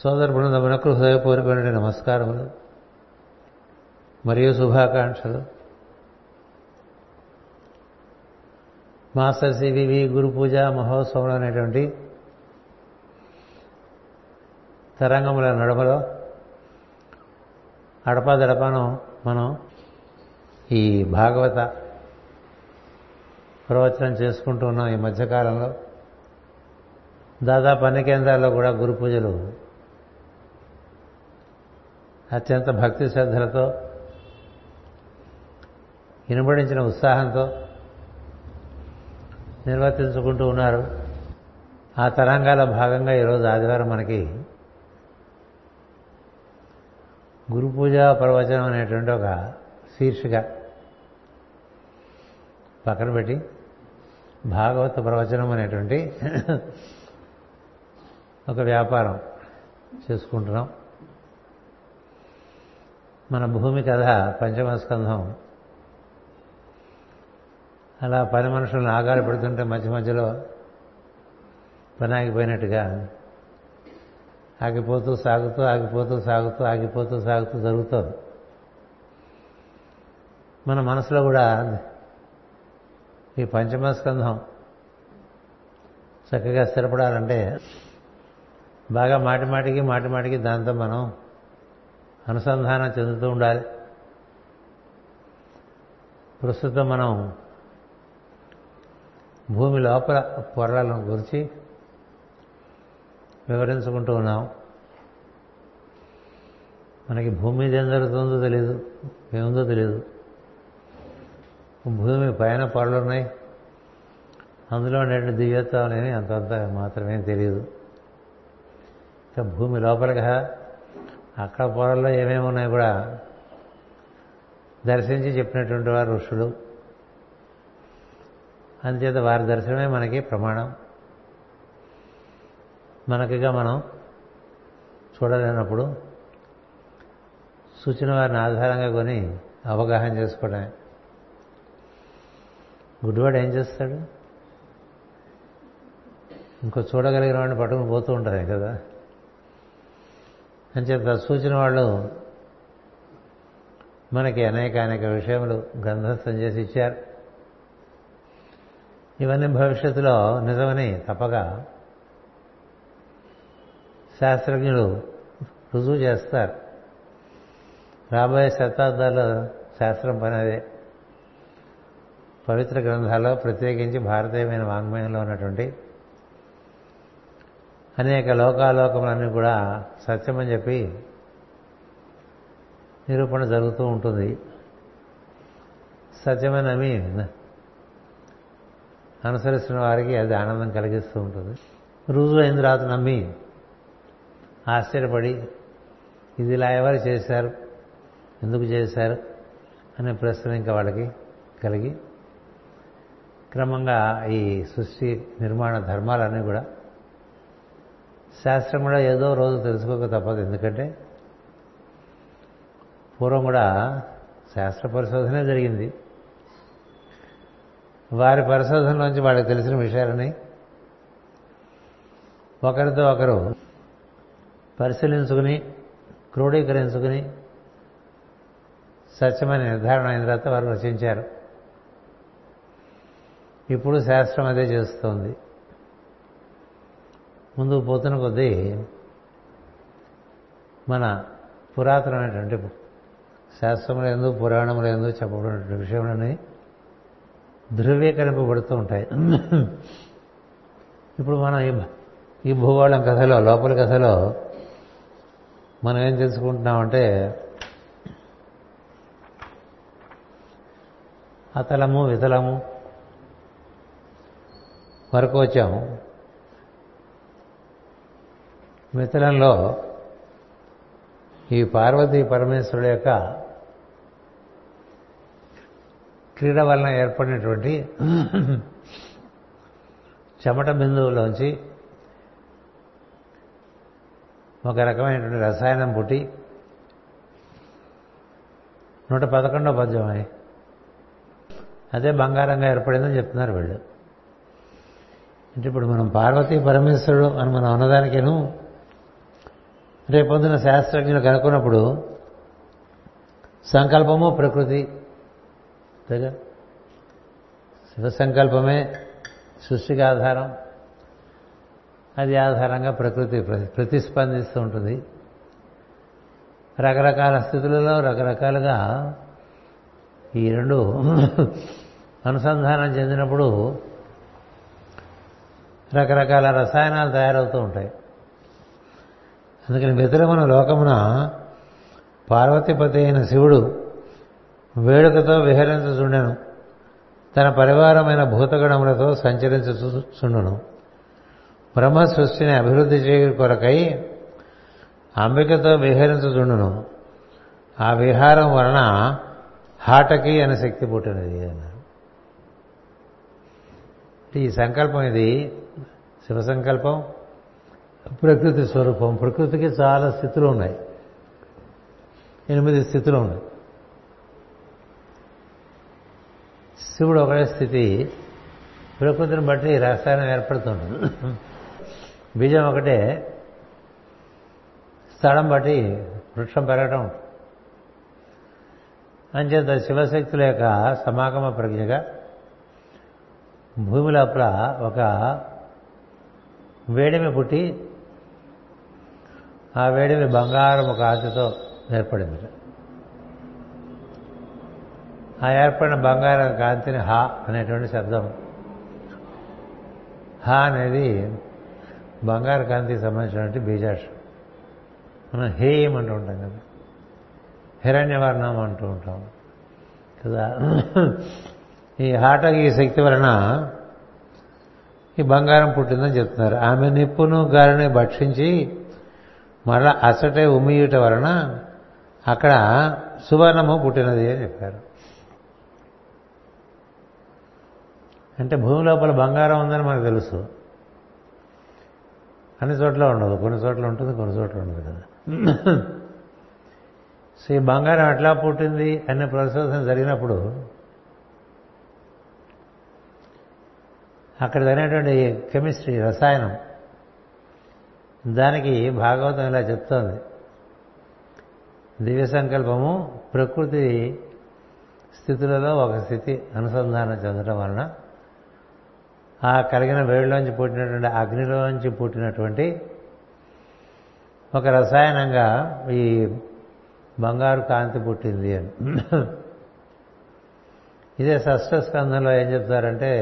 సోదర బృందమునకు హృదయపూర్వకమైన నమస్కారములు మరియు శుభాకాంక్షలు. మాస్టర్ సివివి గురు పూజా మహోత్సవం అనేటువంటి తరంగముల నడుమలో అడపాదడపాను మనం ఈ భాగవత ప్రవచనం చేసుకుంటూ ఉన్నాం. ఈ మధ్యకాలంలో దాదాపు అన్ని కేంద్రాల్లో కూడా గురు పూజలు అత్యంత భక్తి శ్రద్ధలతో, ఇనుబడించిన ఉత్సాహంతో నిర్వర్తించుకుంటూ ఉన్నారు. ఆ తరంగాల భాగంగా ఈరోజు ఆదివారం మనకి గురు పూజా ప్రవచనం అనేటువంటి ఒక శీర్షిక పక్కన పెట్టి భాగవత ప్రవచనం అనేటువంటి ఒక వ్యాపారం చేసుకుంటున్నాం. మన భూమి కథ పంచమ స్కంధం అలా పని మనుషులను ఆగాలి పెడుతుంటే మధ్యలో పని ఆగిపోయినట్టుగా ఆగిపోతూ సాగుతూ జరుగుతుంది. మన మనసులో కూడా ఈ పంచమ స్కంధం చక్కగా స్థిరపడాలంటే బాగా మాటిమాటికి దాంతో మనం అనుసంధానం చెందుతూ ఉండాలి. ప్రస్తుతం మనం భూమి లోపల పొరలను గురించి వివరించుకుంటూ ఉన్నాం. మనకి భూమి మీద ఏం జరుగుతుందో తెలియదు, ఏముందో తెలియదు. భూమి పైన పొరలు ఉన్నాయి, అందులో ఉండేటువంటి దివ్యత్వాలని అంతంత మాత్రమే తెలియదు. ఇంకా భూమి లోపలిగా అక్కడ పొరల్లో ఏమేమి ఉన్నాయి కూడా దర్శించి చెప్పినటువంటి వారు ఋషులు. అందుచేత వారి దర్శనమే మనకి ప్రమాణం. మనకిగా మనం చూడలేనప్పుడు సూచన వారిని ఆధారంగా కొని అవగాహన చేసుకోవడమే. గుడ్డివాడు ఏం చేస్తాడు? ఇంకో చూడగలిగిన వాడిని పట్టుకుని పోతూ ఉంటారే కదా. అంచేత సూచన వాళ్ళు మనకి అనేక విషయములు గ్రంథస్థం చేసి ఇచ్చారు. ఇవన్నీ భవిష్యత్తులో నిజమని తప్పక శాస్త్రజ్ఞులు రుజువు చేస్తారు. రాబోయే శతాబ్దాల్లో శాస్త్రం పనేదే. పవిత్ర గ్రంథాల్లో, ప్రత్యేకించి భారతీయమైన వాంగ్మయంలో ఉన్నటువంటి అనేక లోకాలోకములన్నీ కూడా సత్యమని చెప్పి నిరూపణ జరుగుతూ ఉంటుంది. సత్యమని నమ్మి అనుసరిస్తున్న వారికి అది ఆనందం కలిగిస్తూ ఉంటుంది. రుజువు అయిన తర్వాత నమ్మి ఆశ్చర్యపడి ఇది ఇలా ఎవరు చేశారు, ఎందుకు చేశారు అనే ప్రశ్న ఇంకా వాళ్ళకి కలిగి క్రమంగా ఈ సృష్టి నిర్మాణ ధర్మాలన్నీ కూడా శాస్త్రం కూడా ఏదో రోజు తెలుసుకోక తప్పదు. ఎందుకంటే పూర్వం కూడా శాస్త్ర పరిశోధనే జరిగింది. వారి పరిశోధనలోంచి వాళ్ళకి తెలిసిన విషయాలని ఒకరితో ఒకరు పరిశీలించుకుని క్రోడీకరించుకుని సత్యమైన నిర్ధారణ అయిన తర్వాత వారు రచించారు. ఇప్పుడు శాస్త్రం అదే చేస్తోంది. ముందుకు పోతున్న కొద్దీ మన పురాతనమైనటువంటి శాస్త్రములందు పురాణములందు చెప్పబడినటువంటి విషయాలన్నీ ధృవీకరింపబడుతూ ఉంటాయి. ఇప్పుడు మనం ఈ భూగోళం కథలో, లోపల కథలో మనం ఏం తెలుసుకుంటున్నామంటే అతలము వితలము వరకు వచ్చాము. మిథులంలో ఈ పార్వతీ పరమేశ్వరుడు యొక్క క్రీడ వలన ఏర్పడినటువంటి చెమట బిందువులోంచి ఒక రకమైనటువంటి రసాయనం పుట్టి 111వ పద్యం అయి అదే బంగారంగా ఏర్పడిందని చెప్తున్నారు వీళ్ళు. అంటే ఇప్పుడు మనం పార్వతీ పరమేశ్వరుడు అని మనం అన్నదానికేను రేపొందున శాస్త్రజ్ఞులు కనుక్కున్నప్పుడు సంకల్పము ప్రకృతి కదా, శివసంకల్పమే సృష్టికి ఆధారం, అది ఆధారంగా ప్రకృతి ప్రతిస్పందిస్తూ ఉంటుంది. రకరకాల స్థితులలో రకరకాలుగా ఈ రెండు అనుసంధానం చెందినప్పుడు రకరకాల రసాయనాలు తయారవుతూ ఉంటాయి. అందుకని మిత్రమున లోకమున పార్వతీపతి అయిన శివుడు వేడుకతో విహరించుచుండెను, తన పరివారమైన భూతగణములతో సంచరించుచుండును. బ్రహ్మ సృష్టిని అభివృద్ధి చేయ కొరకై అంబికతో విహరించుచుండును. ఆ విహారం వలన హాటకి అనే శక్తి పుట్టినది అన్నారు. ఈ సంకల్పం, ఇది శివసంకల్పం, ప్రకృతి స్వరూపం. ప్రకృతికి చాలా స్థితులు ఉన్నాయి, 8 స్థితులు ఉన్నాయి. శివుడు ఒకటే స్థితి, ప్రకృతిని బట్టి రసాయనం ఏర్పడుతుంది. బీజం ఒకటే, స్థలం బట్టి వృక్షం పెరగటం. అంచేత శివశక్తుల యొక్క సమాగమ ప్రజ్ఞగా భూమి లోపల ఒక వేడిమి పుట్టి ఆ వేడిమి బంగారం ఒక ఆశతో ఏర్పడింది. ఆ ఏర్పడిన బంగారం కాంతిని హా అనేటువంటి శబ్దం, హా అనేది బంగారు కాంతికి సంబంధించినటువంటి బీజాక్షరం. మనం హేయం అంటూ ఉంటాం కదా, హిరణ్యవర్ణం అంటూ ఉంటాం కదా. ఈ హాటకి ఈ శక్తి వలన ఈ బంగారం పుట్టిందని చెప్తున్నారు. ఆమె నిప్పును గాలిని భక్షించి మరలా అసటే ఉమ్మియుట వలన అక్కడ సువర్ణము పుట్టినది అని చెప్పారు. అంటే భూమి లోపల బంగారం ఉందని మనకు తెలుసు, అన్ని చోట్ల ఉండదు, కొన్ని చోట్ల ఉంటుంది, కొన్ని చోట్ల ఉండదు కదా. సో ఈ బంగారం ఎట్లా పుట్టింది అనే పరిశోధన జరిగినప్పుడు అక్కడ జరిగినటువంటి కెమిస్ట్రీ, రసాయనం, దానికి భాగవతం ఇలా చెప్తోంది. దివ్య సంకల్పము ప్రకృతి స్థితులలో ఒక స్థితి అనుసంధానం చెందడం వలన ఆ కలిగిన వేడిలోంచి పుట్టినటువంటి అగ్నిలోంచి పుట్టినటువంటి ఒక రసాయనంగా ఈ బంగారు కాంతి పుట్టింది అని. ఇదే షష్ఠస్కంధంలో ఏం చెప్తారంటే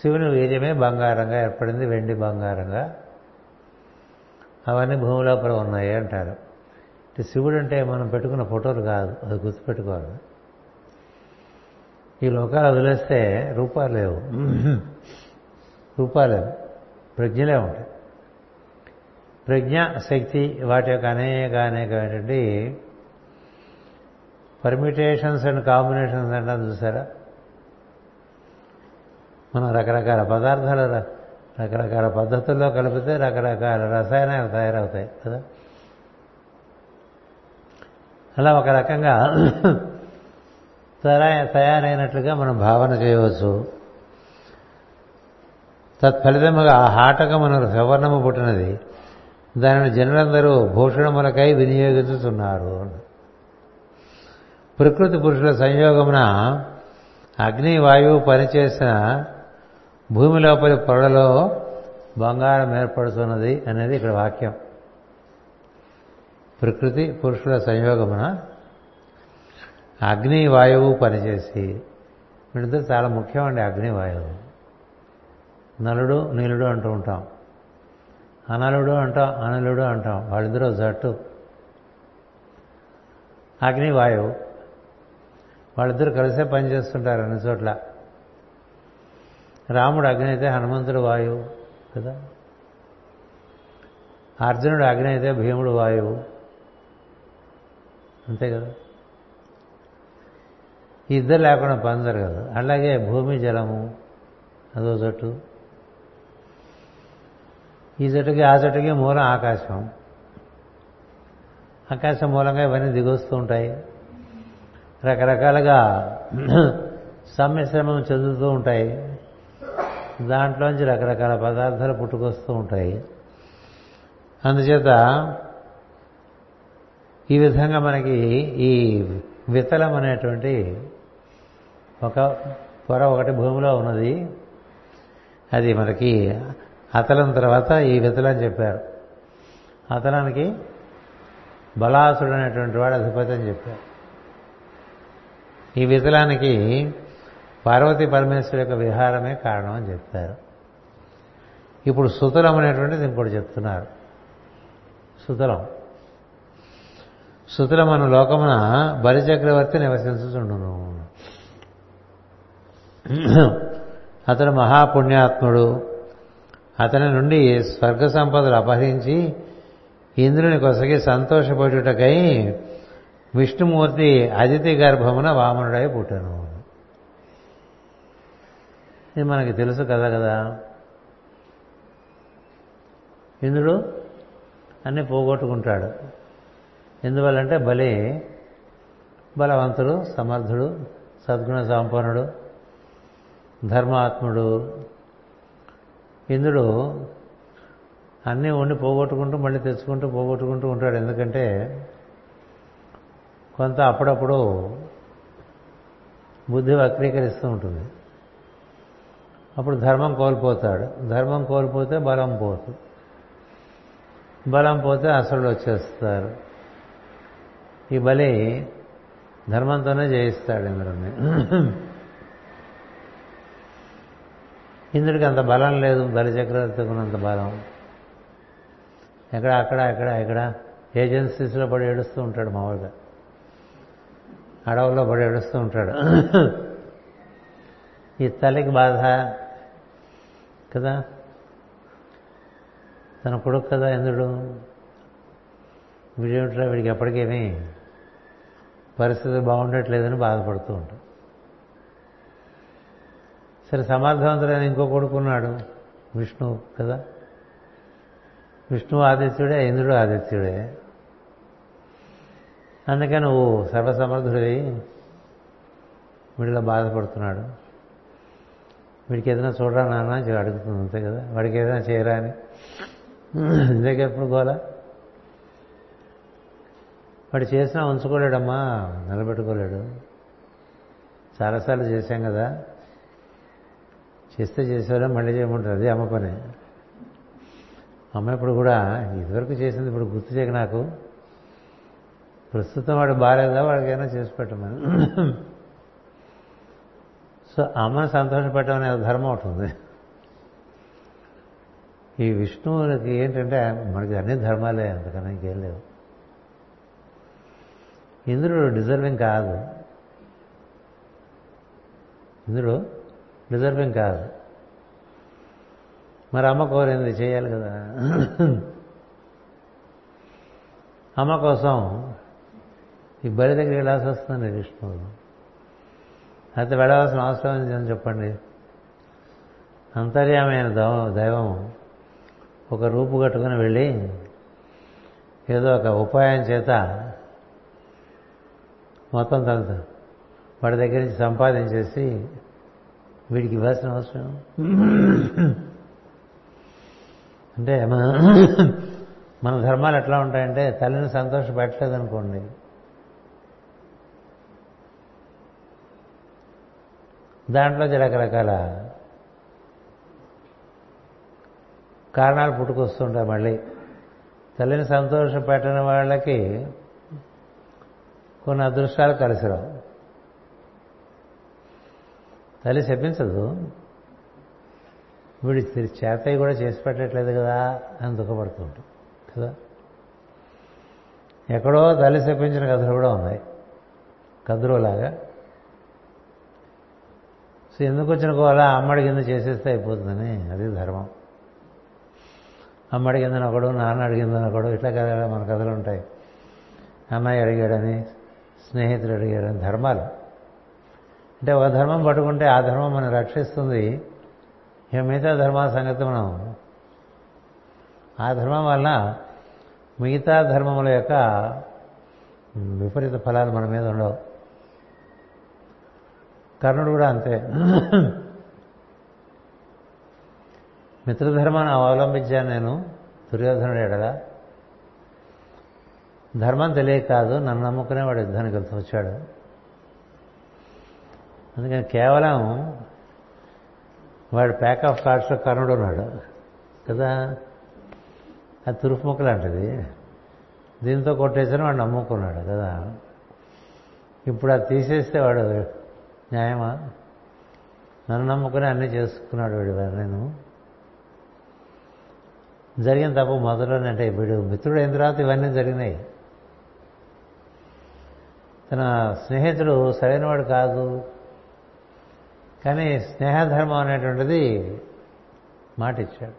శివుని వీర్యమే బంగారంగా ఏర్పడింది, వెండి బంగారంగా అవన్నీ భూమి లోపల ఉన్నాయి అంటారు. శివుడు అంటే మనం పెట్టుకున్న ఫోటోలు కాదు, అది గుర్తుపెట్టుకోవాలి. ఈ లోకాలు వదిలేస్తే రూపాలేవు, ప్రజ్ఞలే ఉంటాయి. ప్రజ్ఞ శక్తి వాటి యొక్క అనేకమైనటువంటి పర్మిటేషన్స్ అండ్ కాంబినేషన్స్ అంటారు చూసారా. మనం రకరకాల పదార్థాలు రకరకాల పద్ధతుల్లో కలిపితే రకరకాల రసాయనాలు తయారవుతాయి కదా. అలా ఒక రకంగా తయారైనట్లుగా మనం భావన చేయవచ్చు. తత్ఫలితముగా ఆ హాటకమునకు సవర్ణము పుట్టినది, దానిని జనులందరూ భూషణములకై వినియోగించుతున్నారు. ప్రకృతి పురుషుల సంయోగమున అగ్ని వాయువు పనిచేసిన భూమి లోపలి పొరలలో బంగారం ఏర్పడుతున్నది అనేది ఇక్కడ వాక్యం. ప్రకృతి పురుషుల సంయోగమున అగ్ని వాయువు పనిచేసి, వీటితో చాలా ముఖ్యమండి అగ్ని వాయువు. నలుడు నీలుడు అంటూ ఉంటాం, అనలుడు అంటాం, అనలుడు అంటాం, వాళ్ళిద్దరూ జట్టు. అగ్ని వాయువు వాళ్ళిద్దరూ కలిసే పనిచేస్తుంటారు అన్ని చోట్ల. రాముడు అగ్ని అయితే హనుమంతుడు వాయువు కదా, అర్జునుడు అగ్ని అయితే భీముడు వాయువు, అంతే కదా. ఇద్దరు లేకుండా పందరు కదా. అలాగే భూమి జలము అదో జట్టు, ఈ జట్టుకి ఆ జట్టుకి మూలం ఆకాశం, ఆకాశం మూలంగా ఇవన్నీ దిగొస్తూ ఉంటాయి, రకరకాలుగా సమ్మిశ్రమం చెందుతూ ఉంటాయి, దాంట్లోంచి రకరకాల పదార్థాలు పుట్టుకొస్తూ ఉంటాయి. అందుచేత ఈ విధంగా మనకి ఈ వితలం అనేటువంటి ఒక పొర ఒకటి భూమిలో ఉన్నది. అది మనకి అతలం తర్వాత ఈ వితలం చెప్పారు. అతలానికి బలాసుడు అనేటువంటి వాడు అధిపతి అని చెప్పారు. ఈ వితలానికి పార్వతీ పరమేశ్వరు యొక్క విహారమే కారణం అని చెప్తారు. ఇప్పుడు సుతలం అనేటువంటిది ఇంకోటి చెప్తున్నారు. సుతలం సుతలం అను లోకమున బలిచక్రవర్తి నివసించుచుండును. అతడు మహాపుణ్యాత్ముడు. అతని నుండి స్వర్గ సంపదలు అపహరించి ఇంద్రుని కొసగి సంతోషపడుటకై విష్ణుమూర్తి అదితి గర్భమున వామనుడై పుట్టను. ఇది మనకి తెలుసు కదా. ఇంద్రుడు అన్నీ పోగొట్టుకుంటాడు. ఎందువల్లంటే బలి బలవంతుడు, సమర్థుడు, సద్గుణ సంపన్నుడు, ధర్మాత్ముడు. ఇంద్రుడు అన్నీ ఉండి పోగొట్టుకుంటూ మళ్ళీ తెచ్చుకుంటూ పోగొట్టుకుంటూ ఉంటాడు. ఎందుకంటే కొంత అప్పుడప్పుడు బుద్ధి వక్రీకరిస్తూ ఉంటుంది. అప్పుడు ధర్మం కోల్పోతాడు. ధర్మం కోల్పోతే బలం పోతుంది. బలం పోతే అసురులు వచ్చేస్తారు. ఈ బలి ధర్మంతోనే జయిస్తాడు ఇంద్రుడిని. ఇంద్రుడికి అంత బలం లేదు, బలిచక్రవర్తికి ఉన్నంత బలం. ఎక్కడ అక్కడ ఎక్కడ ఇక్కడ ఏజెన్సీస్లో పడి ఏడుస్తూ ఉంటాడు. మామూలుగా అడవుల్లో పడి ఏడుస్తూ ఉంటాడు. ఈ తల్లికి బాధ కదా, తన కొడుకు కదా ఇంద్రుడు. వీడేమిట్రా వీడికి ఎప్పటికేమీ పరిస్థితి బాగుండట్లేదని బాధపడుతూ ఉంటాడు. సరే, సమర్థవంతుడైన ఇంకో కొడుకున్నాడు విష్ణువు కదా. విష్ణువు ఆదిత్యుడే, ఇంద్రుడు ఆదిత్యుడే. అందుకని నువ్వు సర్వసమర్థుడి, వీడిలో బాధపడుతున్నాడు. వీడికి ఏదైనా చూడరా నాన్న అడుగుతుంది అంతే కదా. వాడికి ఏదైనా చేయరా అని ఇంతకెప్పుడు గోలా. వాడు చేసినా ఉంచుకోలేడమ్మా, నిలబెట్టుకోలేడు. చాలాసార్లు చేశాం కదా, చేస్తే చేసేవాళ్ళ మళ్ళీ చేయమంటారు. అది అమ్మ పని. అమ్మ ఇప్పుడు కూడా ఇదివరకు చేసింది ఇప్పుడు గుర్తు చేయక నాకు, ప్రస్తుతం వాడు బాగాలేదా వాడికైనా చేసి పెట్టమని. సో అమ్మను సంతోషపెట్టమనే ధర్మం అవుతుంది. ఈ విష్ణువులకి ఏంటంటే మనకి అన్ని ధర్మాలే, అంతకన్నా ఇంకేం లేవు. ఇంద్రుడు డిజర్వింగ్ కాదు, ఇంద్రుడు డిజర్వింగ్ కాదు. మరి అమ్మ కోరింది చేయాలి కదా. అమ్మ కోసం ఈ బలి దగ్గర వెళ్ళాల్సి వస్తుందండి విష్ణువు. అయితే వెళ్ళవలసిన అవసరం ఏంటని చెప్పండి. అంతర్యామైన దైవం ఒక రూపు కట్టుకుని వెళ్ళి ఏదో ఒక ఉపాయం చేత మొత్తం తన వాడి దగ్గర నుంచి సంపాదించేసి వీడికి ఇవ్వాల్సిన అవసరం అంటే మన ధర్మాలు ఎట్లా ఉంటాయంటే తల్లిని సంతోషపెట్టలేదనుకోండి, దాంట్లో రకరకాల కారణాలు పుట్టుకొస్తుంటాయి. మళ్ళీ తల్లిని సంతోషపెట్టని వాళ్ళకి కొన్ని అదృష్టాలు కలిసిరావు. తల్లి చెప్పించదు, వీడి చేతయ్య కూడా చేసి పెట్టట్లేదు కదా అని దుఃఖపడుతూ ఉంటాం కదా. ఎక్కడో తల్లి చెప్పించిన కథలు కూడా ఉన్నాయి కద్రోలాగా. సో ఎందుకు వచ్చిన కోలా అమ్మడి కింద చేసేస్తే అయిపోతుందని, అది ధర్మం. అమ్మడి కిందని ఒకడు, నాన్న అడిగిందని ఒకడు, ఇట్లా కదా మన కథలు ఉంటాయి. అన్నయ్య అడిగాడని, స్నేహితుడు అడిగాడని ధర్మాలు. అంటే ఒక ధర్మం పట్టుకుంటే ఆ ధర్మం మనం రక్షిస్తుంది. మిగతా ధర్మాల సంగతి మనం ఆ ధర్మం వల్ల మిగతా ధర్మముల యొక్క విపరీత ఫలాలు మన మీద ఉండవు. కర్ణుడు కూడా అంతే. మిత్రధర్మాన్ని అవలంబించాను నేను, దుర్యోధనుడు ఎడల ధర్మం తెలియక కాదు, నన్ను నమ్ముకునే వాడు యుద్ధానికి కలిసి వచ్చాడు. అందుకని కేవలం వాడు ప్యాక్ ఆఫ్ కార్డ్స్లో కర్ణుడు ఉన్నాడు కదా, అది తురుపుముక్క లాంటిది, దీంతో కొట్టేసిన వాడు నమ్ముకున్నాడు కదా. ఇప్పుడు అది తీసేస్తే వాడు న్యాయమా? నన్ను నమ్ముకుని అన్నీ చేసుకున్నాడు వీడు. నేను జరిగిన తప్పు మొదలునే, అంటే వీడు మిత్రుడు అయిన తర్వాత ఇవన్నీ జరిగినాయి. తన స్నేహితుడు సరైనవాడు కాదు, కానీ స్నేహధర్మం అనేటువంటిది మాట ఇచ్చాడు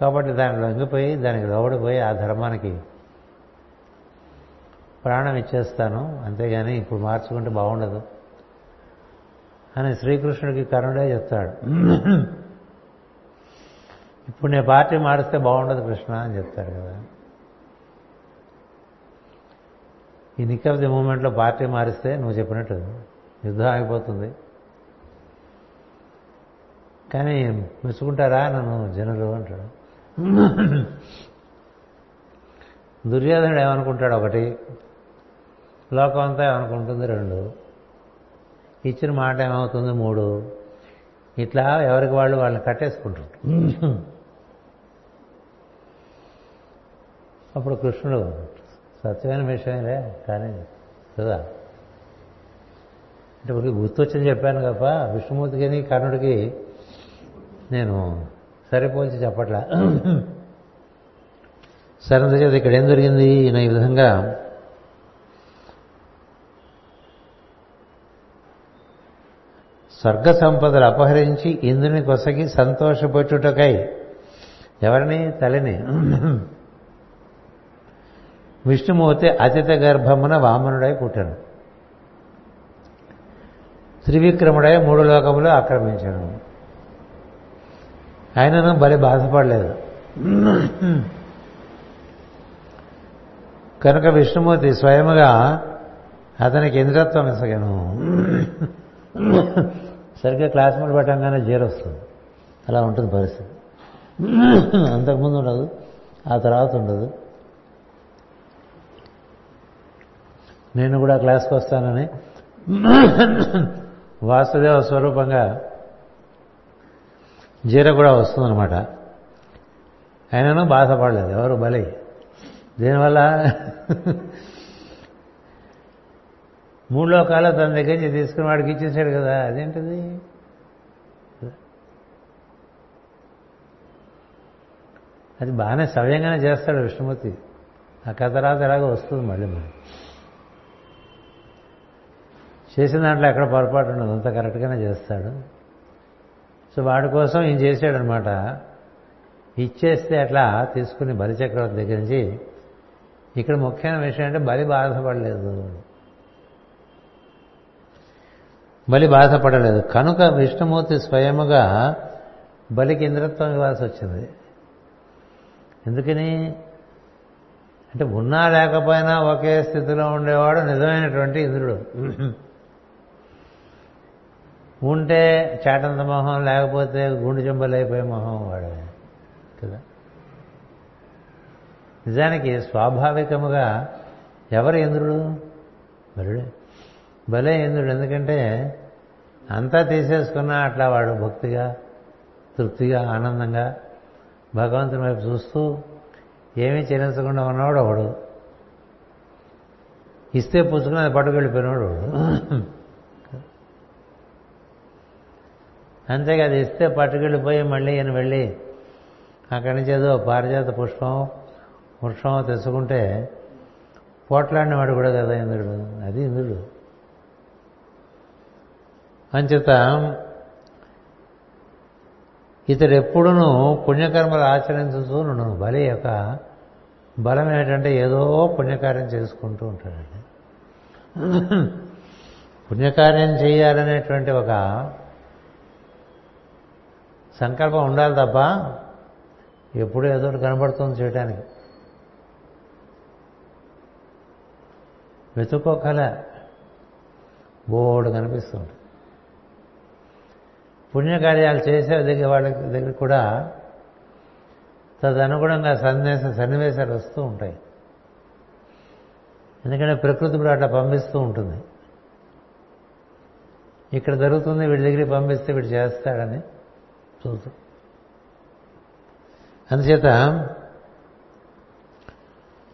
కాబట్టి దాని లొంగిపోయి దానికి లోబడిపోయి ఆ ధర్మానికి ప్రాణం ఇచ్చేస్తాను, అంతేగాని ఇప్పుడు మార్చుకుంటే బాగుండదు అని శ్రీకృష్ణుడికి కర్ణుడే చెప్తాడు. ఇప్పుడు నేను పార్టీ మారిస్తే బాగుండదు కృష్ణ అని చెప్తాడు కదా. ఈ నిక్ ఆఫ్ ది మూమెంట్లో పార్టీ మారిస్తే నువ్వు చెప్పినట్టు యుద్ధం ఆగిపోతుంది, కానీ మెచ్చుకుంటారా నన్ను జనులు అంటాడు. దుర్యోధనుడు ఏమనుకుంటాడు ఒకటి, లోకం అంతా ఏమనుకుంటుంది రెండు, ఇచ్చిన మాట ఏమవుతుంది మూడు, ఇట్లా ఎవరికి వాళ్ళు వాళ్ళని కట్టేసుకుంటారు. అప్పుడు కృష్ణుడు సత్యమైన విషయమే కానీ కదా, అంటే ఒకరికి గుర్తొచ్చింది చెప్పాను తప్ప విష్ణుమూర్తికి కర్ణుడికి నేను సరిపోల్చి చెప్పట్లా. సరే చేత ఇక్కడ ఏం జరిగింది, ఈయన ఈ విధంగా స్వర్గ సంపదలు అపహరించి ఇంద్రుని కొసకి సంతోషపెట్టుటకై ఎవరిని తల్లిని విష్ణుమూర్తి అతిథ గర్భమున వామనుడై పుట్టాను, త్రివిక్రముడై 3 లోకములు ఆక్రమించాను. ఆయనను బలి బాధపడలేదు కనుక విష్ణుమూర్తి స్వయముగా అతనికి ఇంద్రత్వం ఇసగను. సరిగ్గా క్లాస్మేట్ పట్టంగానే జీరో వస్తుంది, అలా ఉంటుంది పరిస్థితి. అంతకుముందు ఉండదు, ఆ తర్వాత ఉండదు. నేను కూడా క్లాస్కి వస్తానని వాసుదేవ స్వరూపంగా జీర కూడా వస్తుందన్నమాట. ఆయనను బాధపడలేదు ఎవరు బలి, దీనివల్ల 3 లోకాలు తన దగ్గర నుంచి తీసుకుని వాడికి ఇచ్చేసాడు కదా. అదేంటిది అది బాగానే సవ్యంగానే చేస్తాడు విష్ణుమూర్తి, ఆ కథ తర్వాత ఎలాగో వస్తుంది మళ్ళీ మనం చేసిన దాంట్లో ఎక్కడ పొరపాటు ఉండదు, అంత కరెక్ట్గానే చేస్తాడు. సో వాడి కోసం ఈయన చేశాడనమాట. ఇచ్చేస్తే అట్లా తీసుకుని బలిచక్రవర్తి దగ్గర నుంచి. ఇక్కడ ముఖ్యమైన విషయం అంటే బలి బాధపడలేదు కనుక విష్ణుమూర్తి స్వయముగా బలికి ఇంద్రత్వం ఇవ్వాల్సి వచ్చింది. ఎందుకని అంటే ఉన్నా లేకపోయినా ఒకే స్థితిలో ఉండేవాడు నిజమైనటువంటి ఇంద్రుడు. ఉంటే చాటంత మొహం, లేకపోతే గుండు జంబలైపోయే మొహం వాడు కదా. నిజానికి స్వాభావికముగా ఎవరు ఇంద్రుడు, బలుడే బలే ఇంద్రుడు. ఎందుకంటే అంతా తీసేసుకున్నా అట్లా వాడు భక్తిగా తృప్తిగా ఆనందంగా భగవంతుని వైపు చూస్తూ ఏమీ చెల్లించకుండా ఉన్నవాడు ఒకడు, ఇస్తే పుచ్చుకుని అది పట్టుకెళ్ళిపోయినవాడు ఒకడు. అంతేగా అది ఇస్తే పట్టుకెళ్ళిపోయి మళ్ళీ ఈయన వెళ్ళి అక్కడి నుంచి ఏదో పారిజాత వృక్షమో తెచ్చుకుంటే పోట్లాడినవాడు కూడా కదా ఇంద్రుడు, అది ఇంద్రుడు. అంచేత ఇతడెప్పుడునూ పుణ్యకర్మలు ఆచరించుతూ నువ్వు బలి యొక్క బలం ఏంటంటే ఏదో పుణ్యకార్యం చేసుకుంటూ ఉంటాడండి. పుణ్యకార్యం చేయాలనేటువంటి ఒక సంకల్పం ఉండాలి తప్ప ఎప్పుడు ఏదో కనబడుతుంది చేయడానికి వెతుక్కోకల బోర్డు కనిపిస్తుంది. పుణ్యకార్యాలు చేసే దగ్గర వాళ్ళ దగ్గర కూడా తదనుగుణంగా సన్నివేశాలు వస్తూ ఉంటాయి. ఎందుకంటే ప్రకృతి కూడా అట్లా పంపిస్తూ ఉంటుంది. ఇక్కడ జరుగుతుంది, వీడి దగ్గరికి పంపిస్తే వీడు చేస్తాడని చూస్తూ. అందుచేత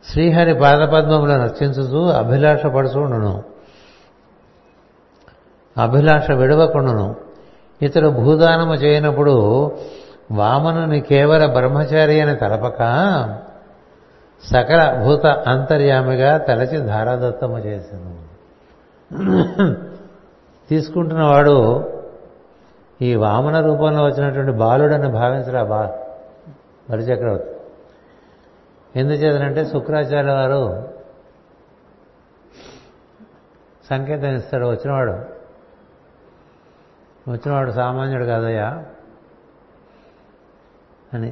శ్రీహరి పాదపద్మములను నర్చించుతూ అభిలాష పడుచుండును, అభిలాష విడవకుండును. ఇతడు భూదానము చేయనప్పుడు వామనుని కేవల బ్రహ్మచారి అని తలపక సకల భూత అంతర్యామిగా తలచి ధారాదత్తము చేసింది. తీసుకుంటున్నవాడు ఈ వామన రూపంలో వచ్చినటువంటి బాలుడని భావించరా బలిచక్రవర్తి. ఎందుచేతనంటే శుక్రాచార్య వారు సంకేతం ఇస్తాడు, వచ్చినవాడు సామాన్యుడు కాదయ్యా అని.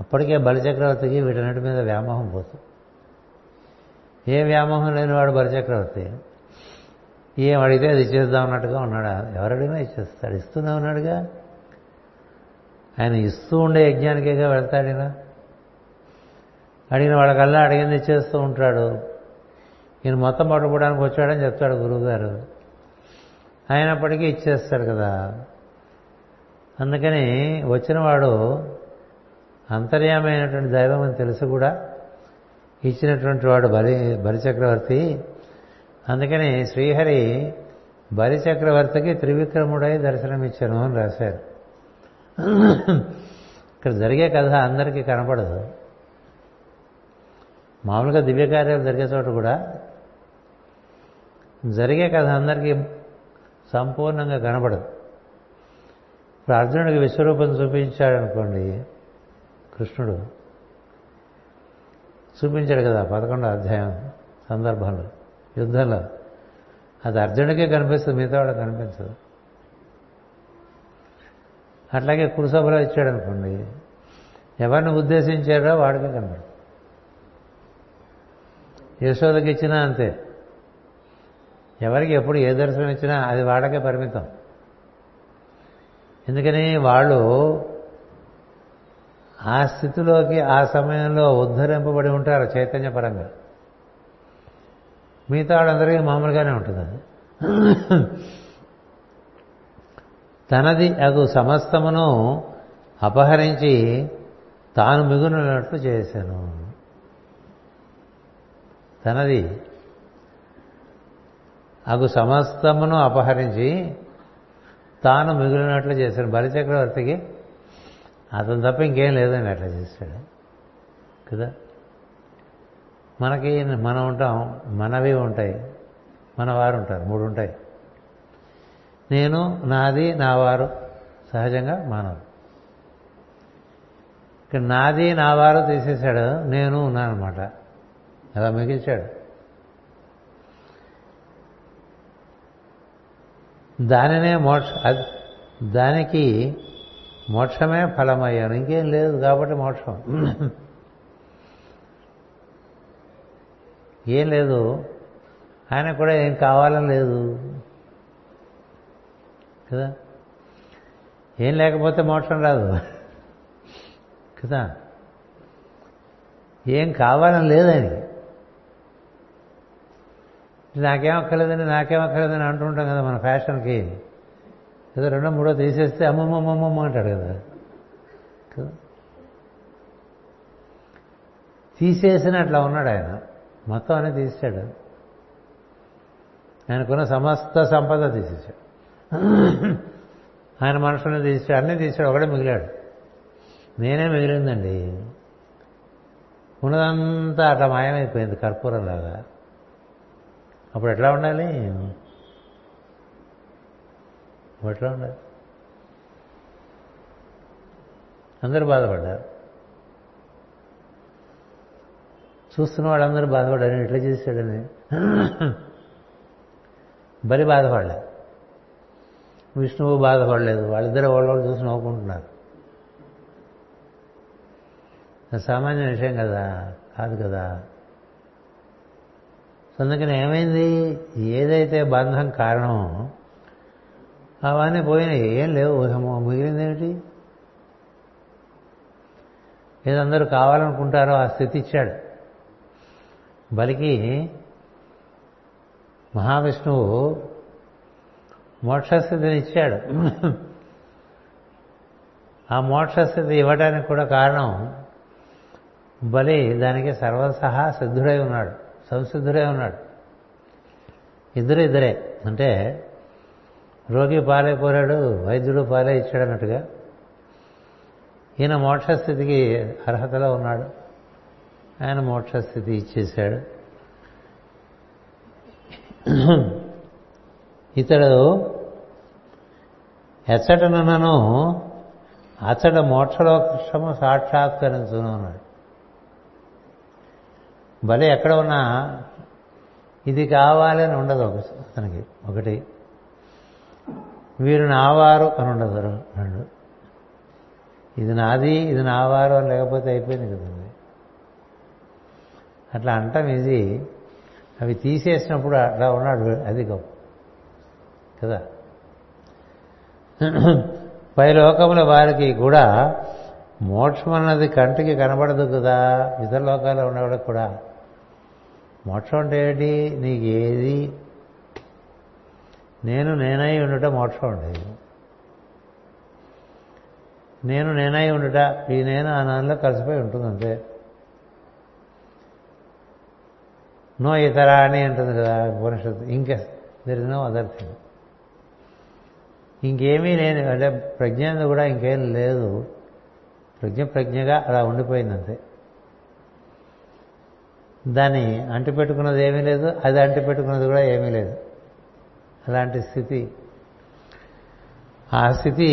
అప్పటికే బలిచక్రవర్తికి వీటన్నిటి మీద వ్యామోహం పోతుంది. ఏ వ్యామోహం లేనివాడు బలిచక్రవర్తి. ఏం అడిగితే అది ఇచ్చేద్దాం అన్నట్టుగా ఉన్నాడా? ఎవరడిగినా ఇచ్చేస్తాడు, ఇస్తూనే ఉన్నాడుగా. ఆయన ఇస్తూ ఉండే యజ్ఞానికేగా వెళ్తాడినా, అడిగిన వాళ్ళకల్లా అడిగింది ఇచ్చేస్తూ ఉంటాడు. ఈయన మొత్తం పట్టుకోవడానికి వచ్చాడని చెప్తాడు గురువుగారు, అయినప్పటికీ ఇచ్చేస్తాడు కదా. అందుకని వచ్చినవాడు అంతర్యామైనటువంటి దైవం అని తెలుసు కూడా ఇచ్చినటువంటి వాడు బలిచక్రవర్తి. అందుకని శ్రీహరి బలిచక్రవర్తికి త్రివిక్రముడై దర్శనమిచ్చాను అని రాశారు. ఇక్కడ జరిగే కథ అందరికీ కనపడదు. మామూలుగా దివ్యకార్యాలు జరిగే చోట కూడా జరిగే కథ అందరికీ సంపూర్ణంగా కనపడదు. ఇప్పుడు అర్జునుడికి విశ్వరూపం చూపించాడనుకోండి, కృష్ణుడు చూపించాడు కదా 11వ అధ్యాయం సందర్భంలో యుద్ధంలో. అది అర్జునుడికే కనిపిస్తుంది, మిగతా వాళ్ళకి కనిపించదు. అట్లాగే కురుసభలో ఇచ్చాడనుకోండి, ఎవరిని ఉద్దేశించాడో వాడికే కనపడదు. యశోదకి ఇచ్చినా అంతే, ఎవరికి ఎప్పుడు ఏ దర్శనం ఇచ్చినా అది వాళ్ళకే పరిమితం. ఎందుకని వాళ్ళు ఆ స్థితిలోకి ఆ సమయంలో ఉద్ధరింపబడి ఉంటారు చైతన్యపరంగా. మిగతా వాళ్ళందరికీ మామూలుగానే ఉంటుంది అది. తనది అగు సమస్తమును అపహరించి తాను మిగులునట్లు చేశాను. తనది అగు సమస్తమును అపహరించి తాను మిగిలినట్లు చేశాడు. బలిచక్రవర్తికి అతను తప్ప ఇంకేం లేదని అట్లా చేశాడు కదా. మనకి మనం ఉంటాం, మనవి ఉంటాయి, మన వారు ఉంటారు, 3 ఉంటాయి. నేను, నాది, నా వారు, సహజంగా మానవులు. ఇక్కడ నాది నా వారు తీసేశాడు, నేను ఉన్నానమాట అలా మిగిల్చాడు. దానినే దానికి మోక్షమే ఫలమయ్యాను, ఇంకేం లేదు కాబట్టి మోక్షం. ఏం లేదు, ఆయన కూడా ఏం కావాలని లేదు కదా. ఏం లేకపోతే మోక్షం రాదు కదా. ఏం కావాలని లేదు ఆయనకి. నాకేమక్కర్లేదని అంటుంటాం కదా మన ఫ్యాషన్కి. ఏదో 2వ 3వ తీసేస్తే అమ్మమ్మమ్మమ్మ అంటాడు కదా. తీసేసిన అట్లా ఉన్నాడు ఆయన, మొత్తం అనే తీసాడు. ఆయనకున్న సమస్త సంపద తీసేశాడు, ఆయన మనుషుల్ని తీసాడు, అన్నీ తీసాడు, ఒకడే మిగిలాడు. నేనే మిగిలిందండి. ఉన్నదంతా అట్లా మాయమైపోయింది కర్పూరంలాగా. అప్పుడు ఎట్లా ఉండాలి? ఎట్లా ఉండాలి? అందరూ బాధపడ్డారు, చూస్తున్న వాళ్ళందరూ బాధపడ్డారు, ఎట్లా చేశాడని బలి బాధపడలే, విష్ణువు బాధపడలేదు. వాళ్ళిద్దరూ వాళ్ళు చూసి నవ్వుకుంటున్నారు. సామాన్య విషయం కదా, కాదు కదా. అందుకని ఏమైంది? ఏదైతే బంధం కారణం అవన్నీ పోయినాయి, ఏం లేవు, మిగిలింది ఏమిటి? ఏదందరూ కావాలనుకుంటారో ఆ స్థితి ఇచ్చాడు. బలికి మహావిష్ణువు మోక్షస్థితిని ఇచ్చాడు. ఆ మోక్షస్థితి ఇవ్వడానికి కూడా కారణం బలి దానికి సర్వసహా సిద్ధుడై ఉన్నాడు, సంసిద్ధుడై ఉన్నాడు. ఇద్దరే అంటే రోగి పాలే కోరాడు, వైద్యుడు పాలే ఇచ్చాడు అన్నట్టుగా ఈయన మోక్షస్థితికి అర్హతలో ఉన్నాడు. ఆయన మోక్షస్థితి ఇచ్చేశాడు. ఇతడు ఎచ్చటనున్నను అతడు మోక్షలోక్షము సాక్షాత్కరించును అన్నాడు. భలే ఎక్కడ ఉన్నా ఇది కావాలని ఉండదు అతనికి. ఒకటి వీరు నావారు అని ఉండదు. రెండు ఇది నాది ఇది నావారు అని లేకపోతే అయిపోయింది కదండి. అట్లా అంటాం. ఇది అవి తీసేసినప్పుడు అట్లా ఉన్నాడు. అది గొప్ప కదా. పై లోకముల వారికి కూడా మోక్షం అన్నది కంటికి కనబడదు కదా. ఇతర లోకాల్లో ఉన్నవాడికి కూడా మోక్షం అంటే ఏంటి, నీకు ఏది నేనై ఉండుట మోక్షం ఉండేది. నేనై ఉండుట ఈ నేను ఆ నాన్నలో కలిసిపోయి ఉంటుంది అంతే. నో ఇతర అని అంటుంది కదా ఉపనిషత్తు. ఇంకా there is no other thing. ఇంకేమీ లేని అంటే ప్రజ్ఞ కూడా ఇంకేం లేదు. ప్రజ్ఞగా అలా ఉండిపోయింది అంతే. దాన్ని అంటిపెట్టుకున్నది ఏమీ లేదు, అది అంటిపెట్టుకున్నది కూడా ఏమీ లేదు. అలాంటి స్థితి, ఆ స్థితి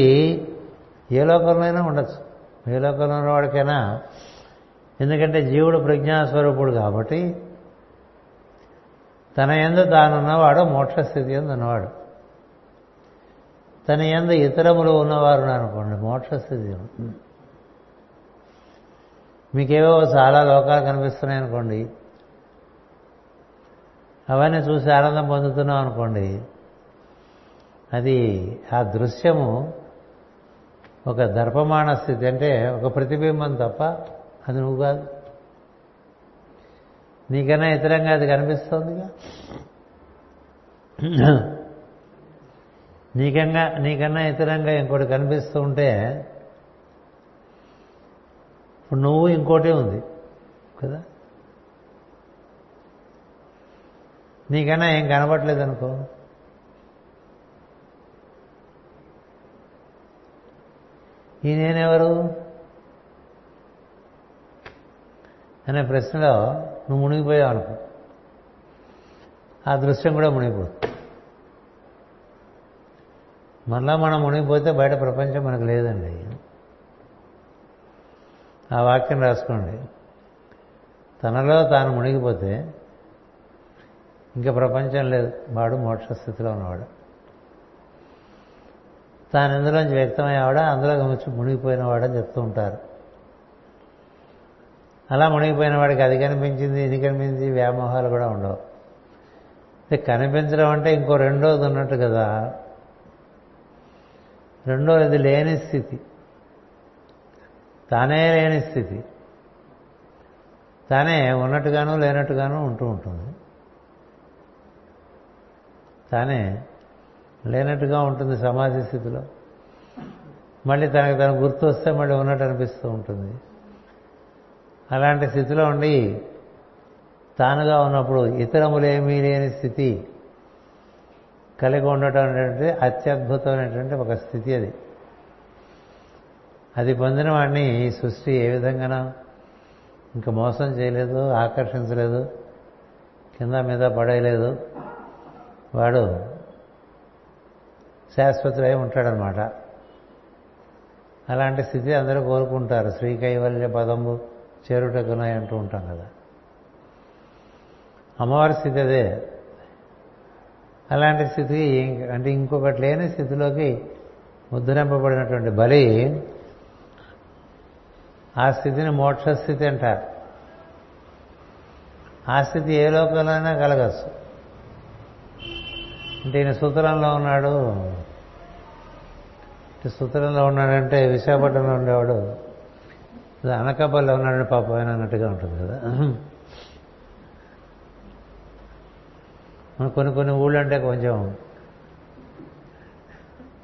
ఏ లోకంలోనైనా ఉండొచ్చు, ఏ లోకంలో ఉన్నవాడికైనా. ఎందుకంటే జీవుడు ప్రజ్ఞాస్వరూపుడు కాబట్టి తన యందు తానున్నవాడు మోక్షస్థితి ఎందు ఉన్నవాడు. తన యందు ఇతరములు ఉన్నవారు అనుకోండి మోక్షస్థితి. మీకేవో చాలా లోకాలు కనిపిస్తున్నాయి అనుకోండి, అవన్నీ చూసి ఆనందం పొందుతున్నాం అనుకోండి, అది ఆ దృశ్యము ఒక దర్పమాన స్థితి, అంటే ఒక ప్రతిబింబం తప్ప అది నువ్వు కాదు. నీకన్నా ఇతరంగా అది కనిపిస్తోందిగా. నీకన్నా ఇతరంగా ఇంకోటి కనిపిస్తూ ఉంటే ఇప్పుడు నువ్వు ఇంకోటే ఉంది కదా. నీకన్నా ఏం కనబడలేదు అనుకో, ఈ నేనెవరు అనే ప్రశ్నలో నువ్వు మునిగిపోయావు అనుకో, ఆ దృశ్యం కూడా మునిగిపోతుంది. మళ్ళా మనం మునిగిపోతే బయట ప్రపంచం మనకు లేదండి. ఆ వాక్యం రాసుకోండి. తనలో తాను మునిగిపోతే ఇంకా ప్రపంచం లేదు, వాడు మోక్షస్థితిలో ఉన్నవాడు. తాను ఎందులోంచి వ్యక్తమయ్యేవాడా అందులో వచ్చి మునిగిపోయినవాడని చెప్తూ ఉంటారు. అలా మునిగిపోయిన వాడికి అది కనిపించింది ఇది కనిపించింది వ్యామోహాలు కూడా ఉండవు. కనిపించడం అంటే ఇంకో రెండోది ఉన్నట్టు కదా. రెండోది లేని స్థితి, తానే లేని స్థితి. తానే ఉన్నట్టుగాను లేనట్టుగాను ఉంటూ ఉంటుంది, తానే లేనట్టుగా ఉంటుంది సమాధి స్థితిలో. మళ్ళీ తనకు తను గుర్తు వస్తే మళ్ళీ ఉన్నట్టు అనిపిస్తూ ఉంటుంది. అలాంటి స్థితిలో ఉండి తానుగా ఉన్నప్పుడు ఇతరములేమీ లేని స్థితి కలిగి ఉండటం అనేటువంటి అత్యద్భుతమైనటువంటి ఒక స్థితి. అది అది పొందిన వాడిని ఈ సృష్టి ఏ విధంగానో ఇంకా మోసం చేయలేదు, ఆకర్షించలేదు, కింద మీద పడేయలేదు. వాడు శాశ్వతుడై ఉంటాడనమాట. అలాంటి స్థితి అందరూ కోరుకుంటారు. శ్రీకైవల్య పదంబు చేరుటకునై అంటూ ఉంటాం కదా. అమ్మవారి స్థితి అదే. అలాంటి స్థితి అంటే ఇంకొకటి లేని స్థితిలోకి ముద్రింపబడినటువంటి బలి ఆ స్థితిని మోక్షస్థితి అంటారు. ఆ స్థితి ఏ లోకంలోనైనా కలగచ్చు. అంటే ఈయన సూత్రంలో ఉన్నాడు. సూత్రంలో ఉన్నాడంటే విశాఖపట్నంలో ఉండేవాడు అనకాపల్లిలో ఉన్నాడని పాపం ఆయన అన్నట్టుగా ఉంటుంది కదా. మన కొన్ని కొన్ని ఊళ్ళు అంటే కొంచెం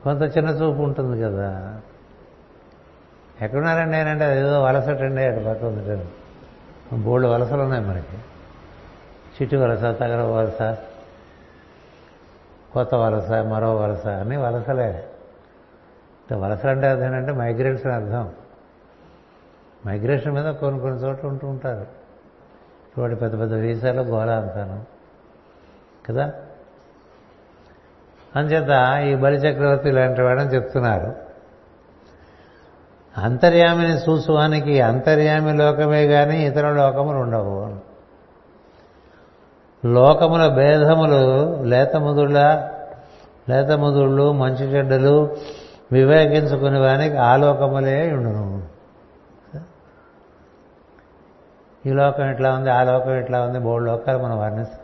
కొంత చిన్న చూపు ఉంటుంది కదా. ఎక్కడున్నారండి నేనంటే అదేదో వలసటండి అక్కడ పక్క ఉంది. బోళ్ళు వలసలు ఉన్నాయి మనకి, చిట్టి వలస, తగర వలస, కొత్త వలస, మరో వలస, అన్నీ వలసలే. వలసలు అంటే అదేనంటే మైగ్రేషన్ అర్థం. మైగ్రేషన్ మీద కొన్ని కొన్ని చోట్ల ఉంటూ ఉంటారు. ఇప్పుడు పెద్ద పెద్ద వీసాలో గోలా అంతాను కదా. అంచేత ఈ బలి చక్రవర్తి ఇలాంటి వాడని చెప్తున్నారు. అంతర్యామిని చూసువానికి అంతర్యామి లోకమే కానీ ఇతర లోకములు ఉండవు. లోకముల భేదములు లేత ముదుళ్ళు మంచి చెడ్డలు వివేకించుకునే వానికి ఆ లోకములే ఉండును. ఈ లోకం ఇట్లా ఉంది, ఆ లోకం ఇట్లా ఉంది, మూడు లోకాలు మనం వర్ణిస్తాం.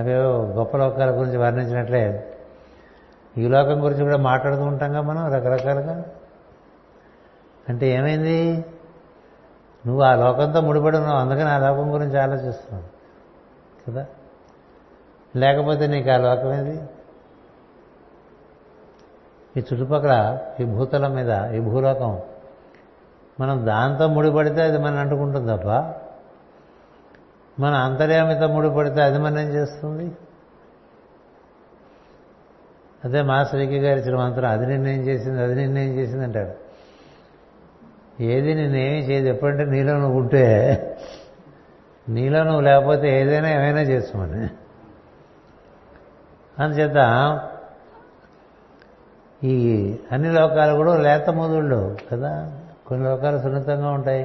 అవేవో గొప్ప లోకాల గురించి వర్ణించినట్లే ఈ లోకం గురించి కూడా మాట్లాడుతూ ఉంటాంగా మనం రకరకాలుగా. అంటే ఏమైంది, నువ్వు ఆ లోకంతో ముడిపడి ఉన్నావు, అందుకని ఆ లోకం గురించి ఆలోచిస్తున్నావు కదా. లేకపోతే నీకు ఆ లోకం ఏది? ఈ చుట్టుపక్కల ఈ భూతలం మీద ఈ భూలోకం మనం దాంతో ముడిపడితే అది మనం అంటుకుంటుంది తప్ప, మన అంతర్యామితో ముడిపడితే అది మనం ఏం చేస్తుంది? అదే మాస్టర్కి గారు ఇచ్చిన మంత్రం, అది నిర్ణయం చేసింది, అది నిర్ణయం చేసింది అంటాడు. ఏది నేనేమీ చేయదు. ఎప్పుడంటే నీలో నువ్వు ఉంటే, నీలో నువ్వు లేకపోతే ఏదైనా ఏమైనా చేస్తామని. అందుచేత ఈ అన్ని లోకాలు కూడా లేత ముదుళ్ళు కదా. కొన్ని లోకాలు సున్నితంగా ఉంటాయి,